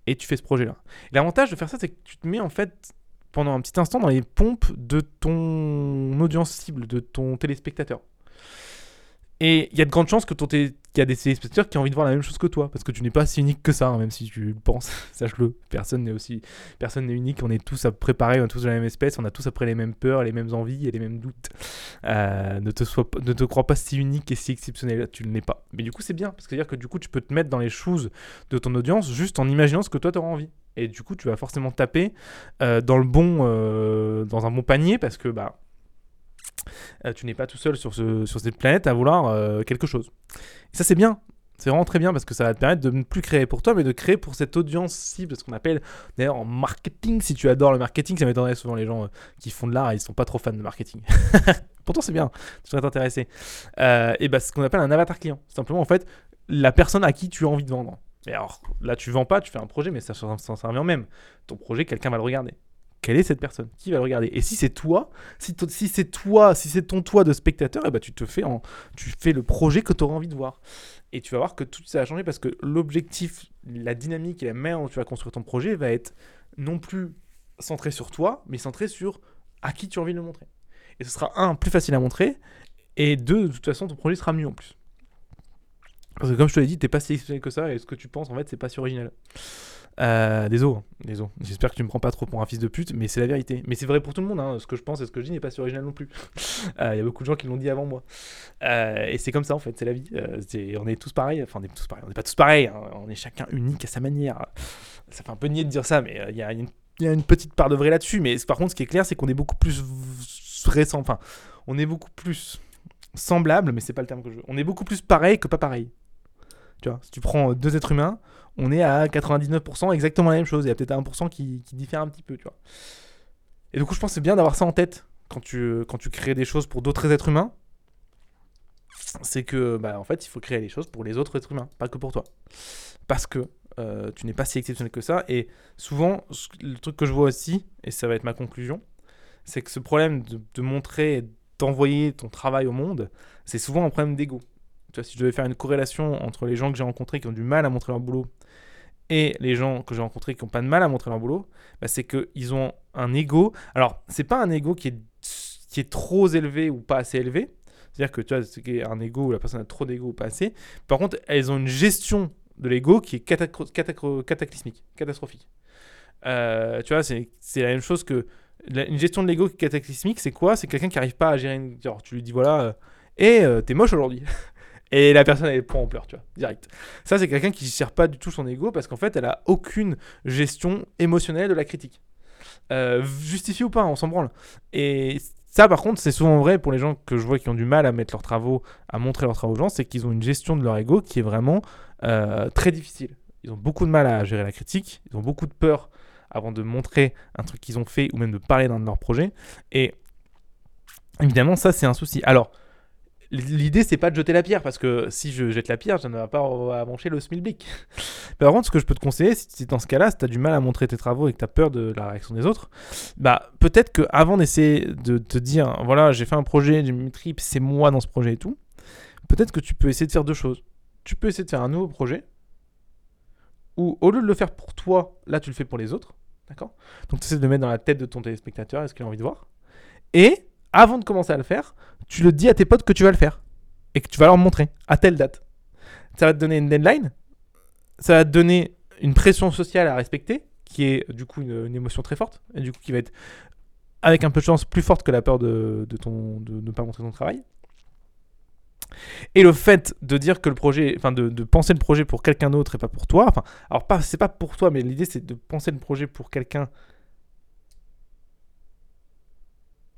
Et tu fais ce projet-là. Et l'avantage de faire ça, c'est que tu te mets en fait pendant un petit instant dans les pompes de ton audience cible, de ton téléspectateur. Et il y a de grandes chances que qu'il y a des téléspectateurs qui ont envie de voir la même chose que toi, parce que tu n'es pas si unique que ça, hein, même si tu le penses, sache-le, personne n'est unique, on est tous à préparer, on est tous de la même espèce, on a tous après les mêmes peurs, les mêmes envies et les mêmes doutes. Ne te crois pas si unique et si exceptionnel, tu ne l'es pas. Mais du coup c'est bien, parce que c'est-à-dire que du coup tu peux te mettre dans les choses de ton audience juste en imaginant ce que toi t'auras envie. Et du coup tu vas forcément taper dans un bon panier, parce que bah... tu n'es pas tout seul sur cette planète à vouloir quelque chose. Et ça, c'est bien. C'est vraiment très bien parce que ça va te permettre de ne plus créer pour toi, mais de créer pour cette audience cible, ce qu'on appelle d'ailleurs en marketing. Si tu adores le marketing, ça m'étonnerait souvent les gens qui font de l'art et ils ne sont pas trop fans de marketing. Pourtant, c'est bien. Tu devrais t'intéresser. Et bah, c'est ce qu'on appelle un avatar client. C'est simplement, en fait, la personne à qui tu as envie de vendre. Et alors, là, tu ne vends pas, tu fais un projet, mais ça revient en même. Ton projet, quelqu'un va le regarder. Quelle est cette personne? Qui va le regarder? Et si c'est toi, si c'est ton toi de spectateur, eh ben tu fais le projet que tu auras envie de voir. Et tu vas voir que tout ça va changer parce que l'objectif, la dynamique et la manière dont tu vas construire ton projet va être non plus centré sur toi, mais centré sur à qui tu as envie de le montrer. Et ce sera, un, plus facile à montrer, et deux, de toute façon, ton projet sera mieux en plus. Parce que comme je te l'ai dit, t'es pas si exceptionnel que ça, et ce que tu penses, en fait, c'est pas si original. Désolé. J'espère que tu me prends pas trop pour un fils de pute, mais c'est la vérité. Mais c'est vrai pour tout le monde, hein. Ce que je pense et ce que je dis n'est pas si original non plus. Il y a beaucoup de gens qui l'ont dit avant moi. Et c'est comme ça en fait, c'est la vie. On est tous pareils, enfin on n'est pas tous pareils, hein. On est chacun unique à sa manière. Ça fait un peu nier de dire ça, mais il y a une petite part de vrai là-dessus. Mais par contre, ce qui est clair, c'est qu'on est beaucoup plus on est beaucoup plus semblable, mais c'est pas le terme que je veux. On est beaucoup plus pareil que pas pareil. Tu vois, si tu prends deux êtres humains, on est à 99% exactement la même chose. Il y a peut-être 1% qui diffère un petit peu, tu vois. Et du coup, je pense que c'est bien d'avoir ça en tête quand tu crées des choses pour d'autres êtres humains. C'est que, bah, en fait, il faut créer des choses pour les autres êtres humains, pas que pour toi. Parce que tu n'es pas si exceptionnel que ça. Et souvent, le truc que je vois aussi, et ça va être ma conclusion, c'est que ce problème de montrer et d'envoyer ton travail au monde, c'est souvent un problème d'ego. Tu vois, si je devais faire une corrélation entre les gens que j'ai rencontrés qui ont du mal à montrer leur boulot et les gens que j'ai rencontrés qui n'ont pas de mal à montrer leur boulot, bah c'est qu'ils ont un ego. Alors, ce n'est pas un ego qui est trop élevé ou pas assez élevé. C'est-à-dire que tu vois, c'est un ego où la personne a trop d'ego ou pas assez. Par contre, elles ont une gestion de l'ego qui est catastrophique. Tu vois, c'est la même chose que... Une gestion de l'ego qui est cataclysmique, c'est quoi? C'est quelqu'un qui n'arrive pas à gérer une... Alors, tu lui dis, voilà, t'es moche aujourd'hui. Et la personne, elle prend en pleurs, tu vois, direct. Ça, c'est quelqu'un qui ne gère pas du tout son ego parce qu'en fait, elle n'a aucune gestion émotionnelle de la critique. Justifié ou pas, on s'en branle. Et ça, par contre, c'est souvent vrai pour les gens que je vois qui ont du mal à mettre leurs travaux, à montrer leurs travaux aux gens, c'est qu'ils ont une gestion de leur ego qui est vraiment très difficile. Ils ont beaucoup de mal à gérer la critique, ils ont beaucoup de peur avant de montrer un truc qu'ils ont fait ou même de parler d'un de leurs projets. Et évidemment, ça, c'est un souci. Alors, l'idée, c'est pas de jeter la pierre, parce que si je jette la pierre, ça ne va pas avancer le SMILBIC. Par contre, ce que je peux te conseiller, si dans ce cas-là, si tu as du mal à montrer tes travaux et que tu as peur de la réaction des autres, bah, peut-être qu'avant d'essayer de te dire, voilà, j'ai fait un projet, j'ai mis mes tripes, c'est moi dans ce projet et tout, peut-être que tu peux essayer de faire deux choses. Tu peux essayer de faire un nouveau projet, où au lieu de le faire pour toi, là, tu le fais pour les autres. D'accord ? Donc, tu essaies de le mettre dans la tête de ton téléspectateur, est-ce qu'il a envie de voir ? Et avant de commencer à le faire, tu le dis à tes potes que tu vas le faire et que tu vas leur montrer à telle date. Ça va te donner une deadline, ça va te donner une pression sociale à respecter, qui est du coup une émotion très forte, et du coup qui va être, avec un peu de chance, plus forte que la peur de ne pas montrer ton travail. Et le fait de dire que le projet, enfin de penser le projet pour quelqu'un d'autre et pas pour toi, enfin, alors pas, c'est pas pour toi, mais l'idée c'est de penser le projet pour quelqu'un.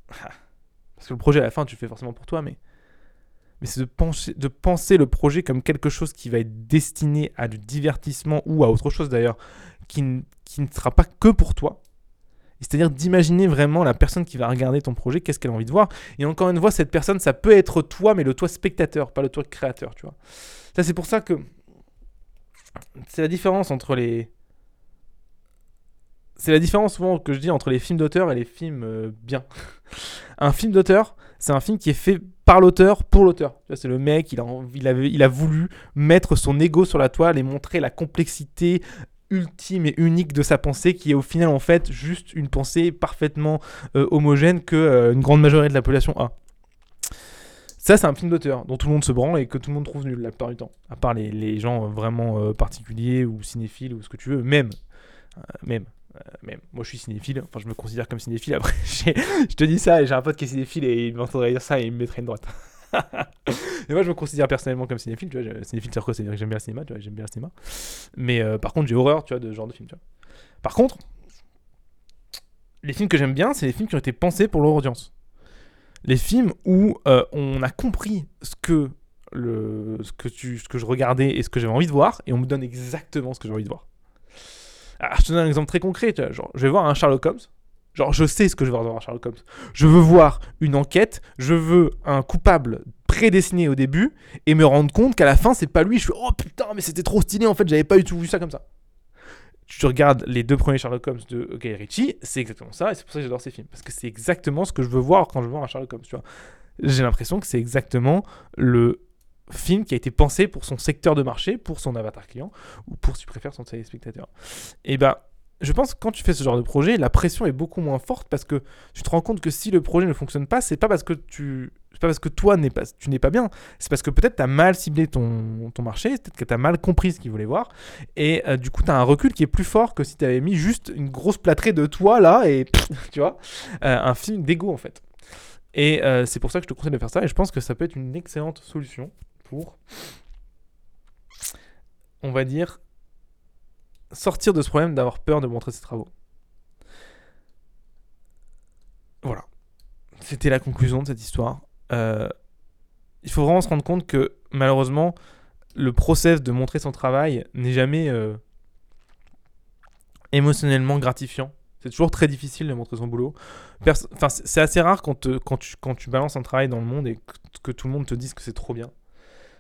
Parce que le projet à la fin tu le fais forcément pour toi, mais c'est de penser le projet comme quelque chose qui va être destiné à du divertissement ou à autre chose d'ailleurs qui ne sera pas que pour toi. C'est-à-dire d'imaginer vraiment la personne qui va regarder ton projet, qu'est-ce qu'elle a envie de voir. Et encore une fois, cette personne, ça peut être toi, mais le toi spectateur, pas le toi créateur, tu vois. Ça, c'est pour ça que c'est la différence entre les c'est la différence souvent que je dis entre les films d'auteur et les films bien. Un film d'auteur, c'est un film qui est fait par l'auteur, pour l'auteur. C'est le mec, il a voulu mettre son ego sur la toile et montrer la complexité ultime et unique de sa pensée, qui est au final en fait juste une pensée parfaitement homogène que une grande majorité de la population a. Ça, c'est un film d'auteur dont tout le monde se branle et que tout le monde trouve nul la plupart du temps, à part les gens vraiment particuliers ou cinéphiles ou ce que tu veux, même. Moi, je suis cinéphile, enfin, je me considère comme cinéphile. Après, je te dis ça et j'ai un pote qui est cinéphile et il m'entendrait dire ça et il me mettrait une droite. Et moi, je me considère personnellement comme cinéphile, tu vois. Cinéphile, c'est quoi? C'est-à-dire que j'aime bien le cinéma, tu vois, j'aime bien le cinéma. Mais par contre, j'ai horreur, tu vois, de ce genre de film, tu vois. Par contre, les films que j'aime bien, c'est les films qui ont été pensés pour leur audience. Les films où on a compris ce que je regardais et ce que j'avais envie de voir, et on me donne exactement ce que j'ai envie de voir. Alors, je te donne un exemple très concret, tu vois, genre, je vais voir un Sherlock Holmes. Genre, je sais ce que je veux voir dans Sherlock Holmes. Je veux voir une enquête, je veux un coupable prédestiné au début et me rendre compte qu'à la fin, c'est pas lui. Je fais « Oh putain, mais c'était trop stylé, en fait, j'avais pas du tout vu ça comme ça. » Tu regardes les deux premiers Sherlock Holmes de Guy Ritchie, c'est exactement ça, et c'est pour ça que j'adore ces films. Parce que c'est exactement ce que je veux voir quand je vois un Sherlock Holmes, tu vois. J'ai l'impression que c'est exactement le film qui a été pensé pour son secteur de marché, pour son avatar client, ou pour, si tu préfères, son téléspectateur. Et ben... je pense que quand tu fais ce genre de projet, la pression est beaucoup moins forte parce que tu te rends compte que si le projet ne fonctionne pas, c'est pas parce que toi tu n'es pas bien, c'est parce que peut-être tu as mal ciblé ton marché, peut-être que tu as mal compris ce qu'ils voulaient voir et du coup tu as un recul qui est plus fort que si tu avais mis juste une grosse plâtrée de toi là et tu vois, un film d'ego en fait. Et c'est pour ça que je te conseille de faire ça et je pense que ça peut être une excellente solution pour, on va dire, sortir de ce problème d'avoir peur de montrer ses travaux. Voilà. C'était la conclusion de cette histoire. Il faut vraiment se rendre compte que, malheureusement, le process de montrer son travail n'est jamais émotionnellement gratifiant. C'est toujours très difficile de montrer son boulot. C'est assez rare quand tu balances un travail dans le monde et que tout le monde te dise que c'est trop bien.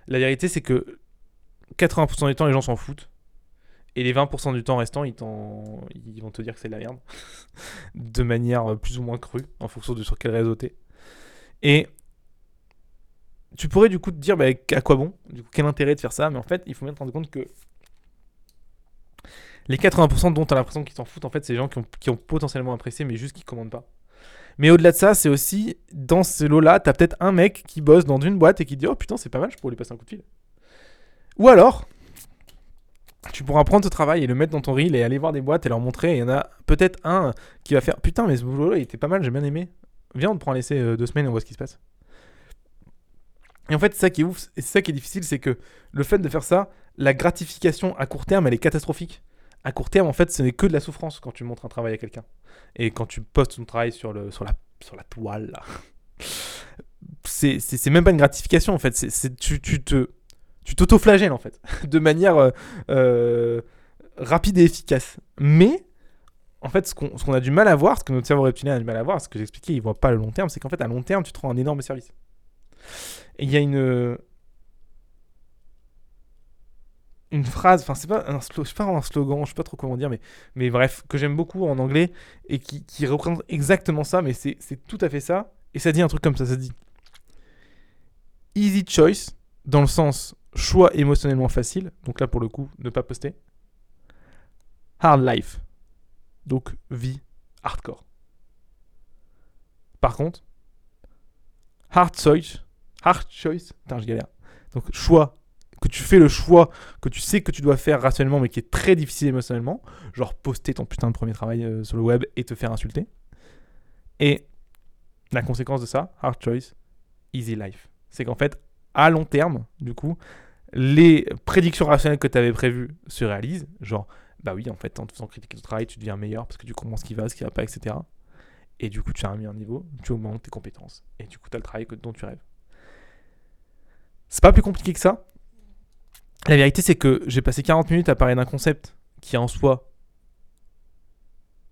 La vérité, c'est que 80% du temps, les gens s'en foutent. Et les 20% du temps restant, ils vont te dire que c'est de la merde, de manière plus ou moins crue, en fonction de sur quel réseau t'es. Et tu pourrais du coup te dire, bah, à quoi bon? Du coup, quel intérêt de faire ça? Mais en fait, il faut bien te rendre compte que les 80% dont t'as l'impression qu'ils s'en foutent, en fait, c'est les gens qui ont potentiellement apprécié, mais juste qui commandent pas. Mais au-delà de ça, c'est aussi, dans ce lot-là, t'as peut-être un mec qui bosse dans une boîte et qui dit « Oh putain, c'est pas mal, je pourrais lui passer un coup de fil. » Ou alors... tu pourras prendre ce travail et le mettre dans ton reel et aller voir des boîtes et leur montrer. Il y en a peut-être un qui va faire « Putain, mais ce boulot-là, il était pas mal, j'ai bien aimé. Viens, on te prend un essai 2 semaines et on voit ce qui se passe. » Et en fait, c'est ça qui est ouf, et c'est ça qui est difficile, c'est que le fait de faire ça, la gratification à court terme, elle est catastrophique. À court terme, en fait, ce n'est que de la souffrance quand tu montres un travail à quelqu'un. Et quand tu postes ton travail sur la toile, là. C'est même pas une gratification, en fait. Tu t'auto-flagelles en fait, de manière rapide et efficace. Mais, en fait, ce qu'on a du mal à voir, ce que notre cerveau reptilien a du mal à voir, ce que j'expliquais, il ne voit pas le long terme, c'est qu'en fait, à long terme, tu te rends un énorme service. Et il y a une phrase, enfin, c'est pas un slogan, je ne sais pas trop comment dire, mais bref, que j'aime beaucoup en anglais et qui représente exactement ça, mais c'est tout à fait ça. Et ça dit un truc comme ça, ça dit « Easy choice » dans le sens... choix émotionnellement facile, donc là pour le coup, ne pas poster. Hard life, donc vie hardcore. Par contre, hard choice, putain je galère, donc choix, que tu fais le choix que tu sais que tu dois faire rationnellement mais qui est très difficile émotionnellement, genre poster ton putain de premier travail sur le web et te faire insulter. Et la conséquence de ça, hard choice, easy life, c'est qu'en fait, à long terme, du coup, les prédictions rationnelles que tu avais prévues se réalisent. Genre, bah oui, en fait, en te faisant critiquer ton travail, tu deviens meilleur parce que tu comprends ce qui va pas, etc. Et du coup, tu as un meilleur niveau, tu augmentes tes compétences. Et du coup, tu as le travail dont tu rêves. C'est pas plus compliqué que ça. La vérité, c'est que j'ai passé 40 minutes à parler d'un concept qui est en soi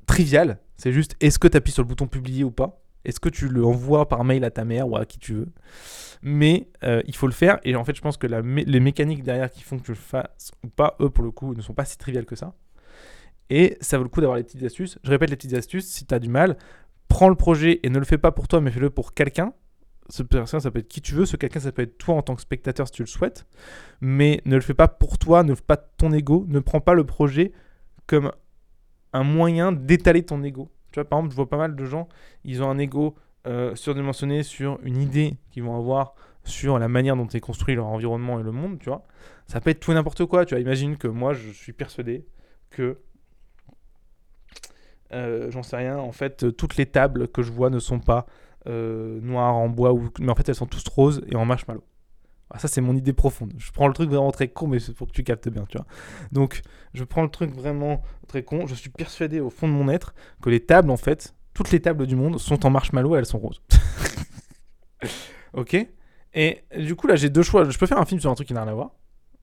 trivial. C'est juste, est-ce que tu appuies sur le bouton publier ou pas ? Est-ce que tu le envoies par mail à ta mère ou à qui tu veux ? Mais il faut le faire. Et en fait, je pense que les mécaniques derrière qui font que tu le fasses ou pas, eux, pour le coup, ne sont pas si triviales que ça. et ça vaut le coup d'avoir les petites astuces. Je répète les petites astuces, si tu as du mal, prends le projet et ne le fais pas pour toi, mais fais-le pour quelqu'un. Ce quelqu'un, ça peut être qui tu veux, ce quelqu'un, ça peut être toi en tant que spectateur si tu le souhaites, mais ne le fais pas pour toi, ne fais pas ton ego, ne prends pas le projet comme un moyen d'étaler ton ego. Tu vois, par exemple, je vois pas mal de gens, ils ont un ego surdimensionné sur une idée qu'ils vont avoir sur la manière dont est construit leur environnement et le monde, tu vois. Ça peut être tout et n'importe quoi, tu vois. Imagine que moi, je suis persuadé que, j'en sais rien, en fait, toutes les tables que je vois ne sont pas noires en bois, mais en fait, elles sont toutes roses et en marshmallow. Ah, ça, c'est mon idée profonde. Je prends le truc vraiment très con, mais c'est pour que tu captes bien, tu vois. Donc, je prends le truc vraiment très con. Je suis persuadé au fond de mon être que les tables, en fait, toutes les tables du monde sont en marshmallow et elles sont roses. Ok ? Et du coup, là, j'ai deux choix. Je peux faire un film sur un truc qui n'a rien à voir.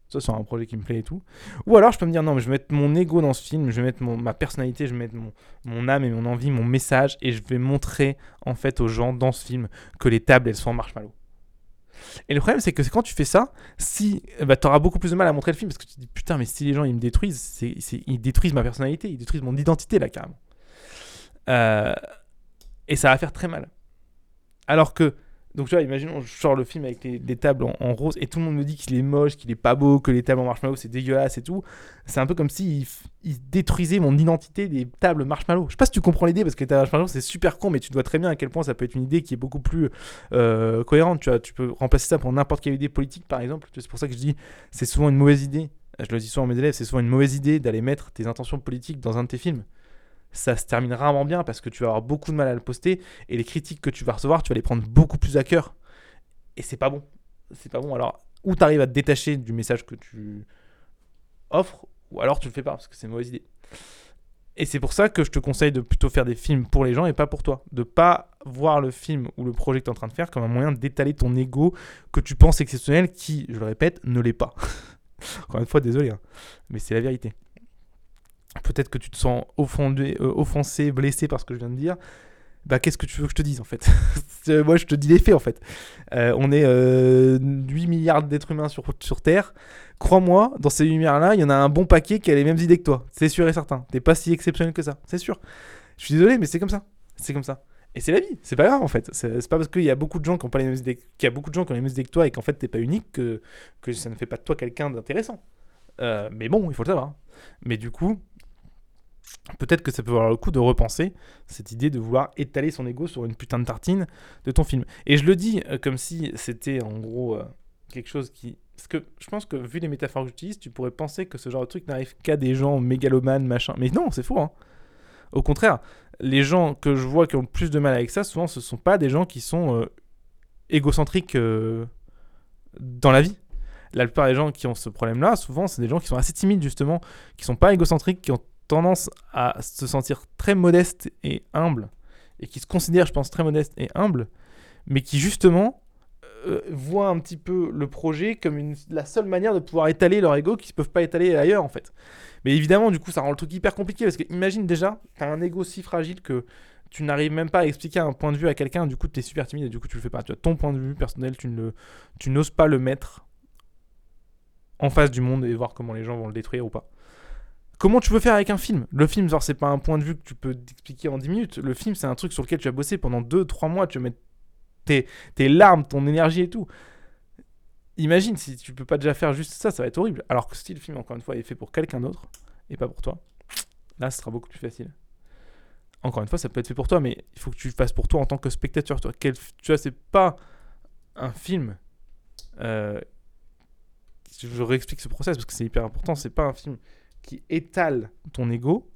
Ça, c'est un projet qui me plaît et tout. Ou alors, je peux me dire, non, mais je vais mettre mon ego dans ce film, je vais mettre ma personnalité, je vais mettre mon âme et mon envie, mon message, et je vais montrer, en fait, aux gens dans ce film que les tables, elles sont en marshmallow. Et le problème, c'est que quand tu fais ça, tu auras beaucoup plus de mal à montrer le film, parce que tu te dis, putain, mais si les gens, ils me détruisent, ils détruisent ma personnalité, ils détruisent mon identité, là, carrément. Et ça va faire très mal. Alors que, donc tu vois, imaginons, je sors le film avec les tables en rose, et tout le monde me dit qu'il est moche, qu'il est pas beau, que les tables en marshmallow, c'est dégueulasse et tout. C'est un peu comme s'ils détruisaient mon identité des tables marshmallow. Je sais pas si tu comprends l'idée, parce que les tables marshmallow, c'est super con, mais tu vois très bien à quel point ça peut être une idée qui est beaucoup plus cohérente. Tu vois, tu peux remplacer ça pour n'importe quelle idée politique, par exemple. C'est pour ça que je dis, c'est souvent une mauvaise idée. Je le dis souvent à mes élèves, c'est souvent une mauvaise idée d'aller mettre tes intentions politiques dans un de tes films. Ça se termine rarement bien parce que tu vas avoir beaucoup de mal à le poster et les critiques que tu vas recevoir, tu vas les prendre beaucoup plus à cœur. Et c'est pas bon. C'est pas bon. Alors, ou tu arrives à te détacher du message que tu offres, ou alors tu le fais pas parce que c'est une mauvaise idée. Et c'est pour ça que je te conseille de plutôt faire des films pour les gens et pas pour toi. De pas voir le film ou le projet que tu es en train de faire comme un moyen d'étaler ton ego que tu penses exceptionnel qui, je le répète, ne l'est pas. Encore une fois, désolé, hein, mais c'est la vérité. Peut-être que tu te sens offensé, blessé par ce que je viens de dire. Bah, qu'est-ce que tu veux que je te dise en fait? Moi, je te dis les faits en fait. On est 8 milliards d'êtres humains sur Terre. Crois-moi, dans ces 8 milliards-là, il y en a un bon paquet qui a les mêmes idées que toi. C'est sûr et certain. T'es pas si exceptionnel que ça. C'est sûr. Je suis désolé, mais c'est comme ça. C'est comme ça. Et c'est la vie. C'est pas grave en fait. C'est pas parce qu'il y a beaucoup de gens qui ont pas les mêmes idées, qu'il y a beaucoup de gens qui ont les mêmes idées que toi et qu'en fait t'es pas unique que ça ne fait pas de toi quelqu'un d'intéressant. Mais bon, il faut le savoir. Mais du coup. Peut-être que ça peut valoir le coup de repenser cette idée de vouloir étaler son ego sur une putain de tartine de ton film. Et je le dis comme si c'était en gros quelque chose qui... Parce que je pense que vu les métaphores que j'utilise, tu pourrais penser que ce genre de truc n'arrive qu'à des gens mégalomanes, machin. Mais non, c'est faux, hein. Au contraire, les gens que je vois qui ont le plus de mal avec ça, souvent ce ne sont pas des gens qui sont égocentriques dans la vie. La plupart des gens qui ont ce problème-là, souvent, c'est des gens qui sont assez timides justement, qui ne sont pas égocentriques, qui ont tendance à se sentir très modeste et humble, et qui se considère, je pense, très modeste et humble, mais qui justement voit un petit peu le projet comme la seule manière de pouvoir étaler leur ego qu'ils ne peuvent pas étaler ailleurs en fait. Mais évidemment, du coup, ça rend le truc hyper compliqué parce que imagine déjà, tu as un ego si fragile que tu n'arrives même pas à expliquer un point de vue à quelqu'un, du coup, tu es super timide et du coup, tu le fais pas. Tu as ton point de vue personnel, tu n'oses pas le mettre en face du monde et voir comment les gens vont le détruire ou pas. Comment tu veux faire avec un film? Le film, genre, c'est pas un point de vue que tu peux t'expliquer en 10 minutes. Le film, c'est un truc sur lequel tu as bossé pendant 2-3 mois. Tu vas mettre tes larmes, ton énergie et tout. Imagine, si tu peux pas déjà faire juste ça, ça va être horrible. Alors que si le film, encore une fois, est fait pour quelqu'un d'autre et pas pour toi, là, ce sera beaucoup plus facile. Encore une fois, ça peut être fait pour toi, mais il faut que tu le fasses pour toi en tant que spectateur. Toi. Tu vois, c'est pas un film... Je réexplique ce process parce que c'est hyper important. C'est pas un film... qui étale ton ego,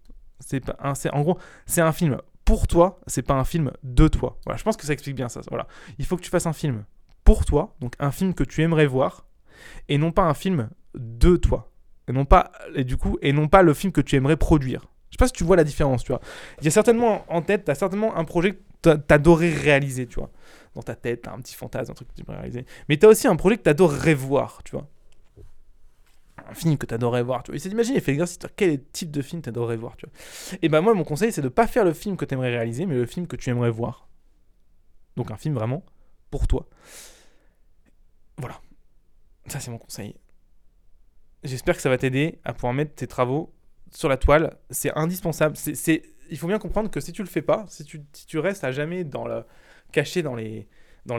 en gros, c'est un film pour toi, c'est pas un film de toi. Voilà, je pense que ça explique bien ça. Voilà. Il faut que tu fasses un film pour toi, donc un film que tu aimerais voir, et non pas un film de toi, et non pas le film que tu aimerais produire. Je sais pas si tu vois la différence, tu vois. Il y a certainement en tête, t'as certainement un projet que t'adorais réaliser, tu vois. Dans ta tête, t'as un petit fantasme, un truc que tu aimerais réaliser. Mais t'as aussi un projet que t'adorerais voir, tu vois. Un film que t'adorerais voir, tu vois. Imagine, il fait l'exercice, quel type de film t'adorerais voir, tu vois. Et ben moi, mon conseil, c'est de pas faire le film que t'aimerais réaliser, mais le film que tu aimerais voir. Donc un film vraiment pour toi. Voilà. Ça, c'est mon conseil. J'espère que ça va t'aider à pouvoir mettre tes travaux sur la toile, c'est indispensable. Il faut bien comprendre que si tu le fais pas, si tu restes à jamais caché dans les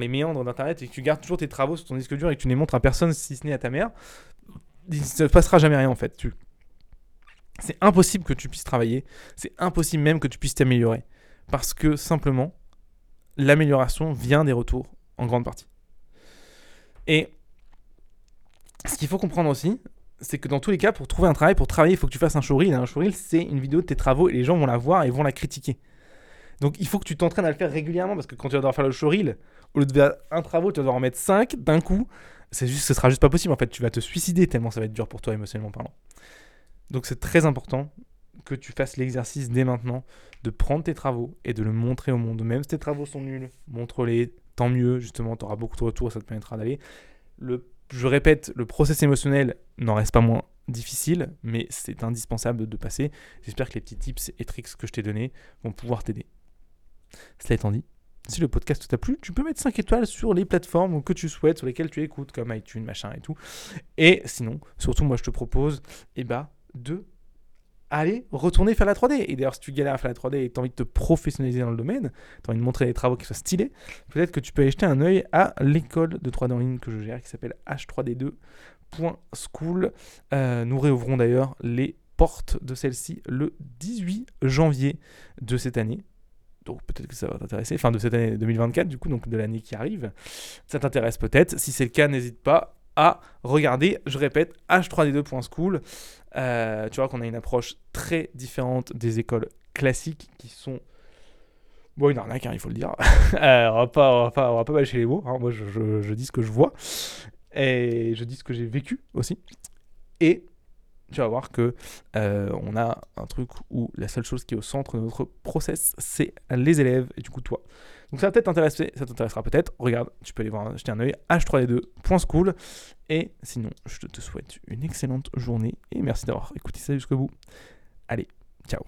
méandres d'Internet et que tu gardes toujours tes travaux sur ton disque dur et que tu ne les montres à personne si ce n'est à ta mère, il ne se passera jamais rien en fait. C'est impossible que tu puisses travailler, c'est impossible même que tu puisses t'améliorer. Parce que simplement, l'amélioration vient des retours en grande partie. Et ce qu'il faut comprendre aussi, c'est que dans tous les cas, pour trouver un travail, pour travailler, il faut que tu fasses un showreel. Un showreel, c'est une vidéo de tes travaux et les gens vont la voir et vont la critiquer. Donc il faut que tu t'entraînes à le faire régulièrement parce que quand tu vas devoir faire le showreel, au lieu de faire un travail, tu vas devoir en mettre 5 d'un coup. Ce sera juste pas possible en fait. Tu vas te suicider tellement ça va être dur pour toi émotionnellement parlant. Donc c'est très important que tu fasses l'exercice dès maintenant de prendre tes travaux et de le montrer au monde. Même si tes travaux sont nuls, montre-les, tant mieux, justement, tu auras beaucoup de retours, ça te permettra d'aller. Je répète, le process émotionnel n'en reste pas moins difficile, mais c'est indispensable de passer. J'espère que les petits tips et tricks que je t'ai donnés vont pouvoir t'aider. Cela étant dit, si le podcast t'a plu, tu peux mettre 5 étoiles sur les plateformes que tu souhaites, sur lesquelles tu écoutes, comme iTunes, machin et tout. Et sinon, surtout, moi, je te propose de aller retourner faire la 3D. Et d'ailleurs, si tu galères à faire la 3D et que tu as envie de te professionnaliser dans le domaine, tu as envie de montrer des travaux qui soient stylés, peut-être que tu peux aller jeter un œil à l'école de 3D en ligne que je gère, qui s'appelle h3d2.school. Nous réouvrons d'ailleurs les portes de celle-ci le 18 janvier de cette année. Donc peut-être que ça va t'intéresser, de cette année 2024 du coup, donc de l'année qui arrive. Ça t'intéresse peut-être. Si c'est le cas, n'hésite pas à regarder, je répète, h3d2.school. Tu vois qu'on a une approche très différente des écoles classiques qui sont une arnaque, il faut le dire. On va pas bâcher les mots. Moi, je dis ce que je vois et je dis ce que j'ai vécu aussi. Et tu vas voir que on a un truc où la seule chose qui est au centre de notre process, c'est les élèves et du coup toi. Donc ça va peut-être t'intéresser, ça t'intéressera peut-être. Regarde, tu peux aller voir, jeter un œil, h3d2.school. Et sinon, je te souhaite une excellente journée et merci d'avoir écouté ça jusqu'au bout. Allez, ciao.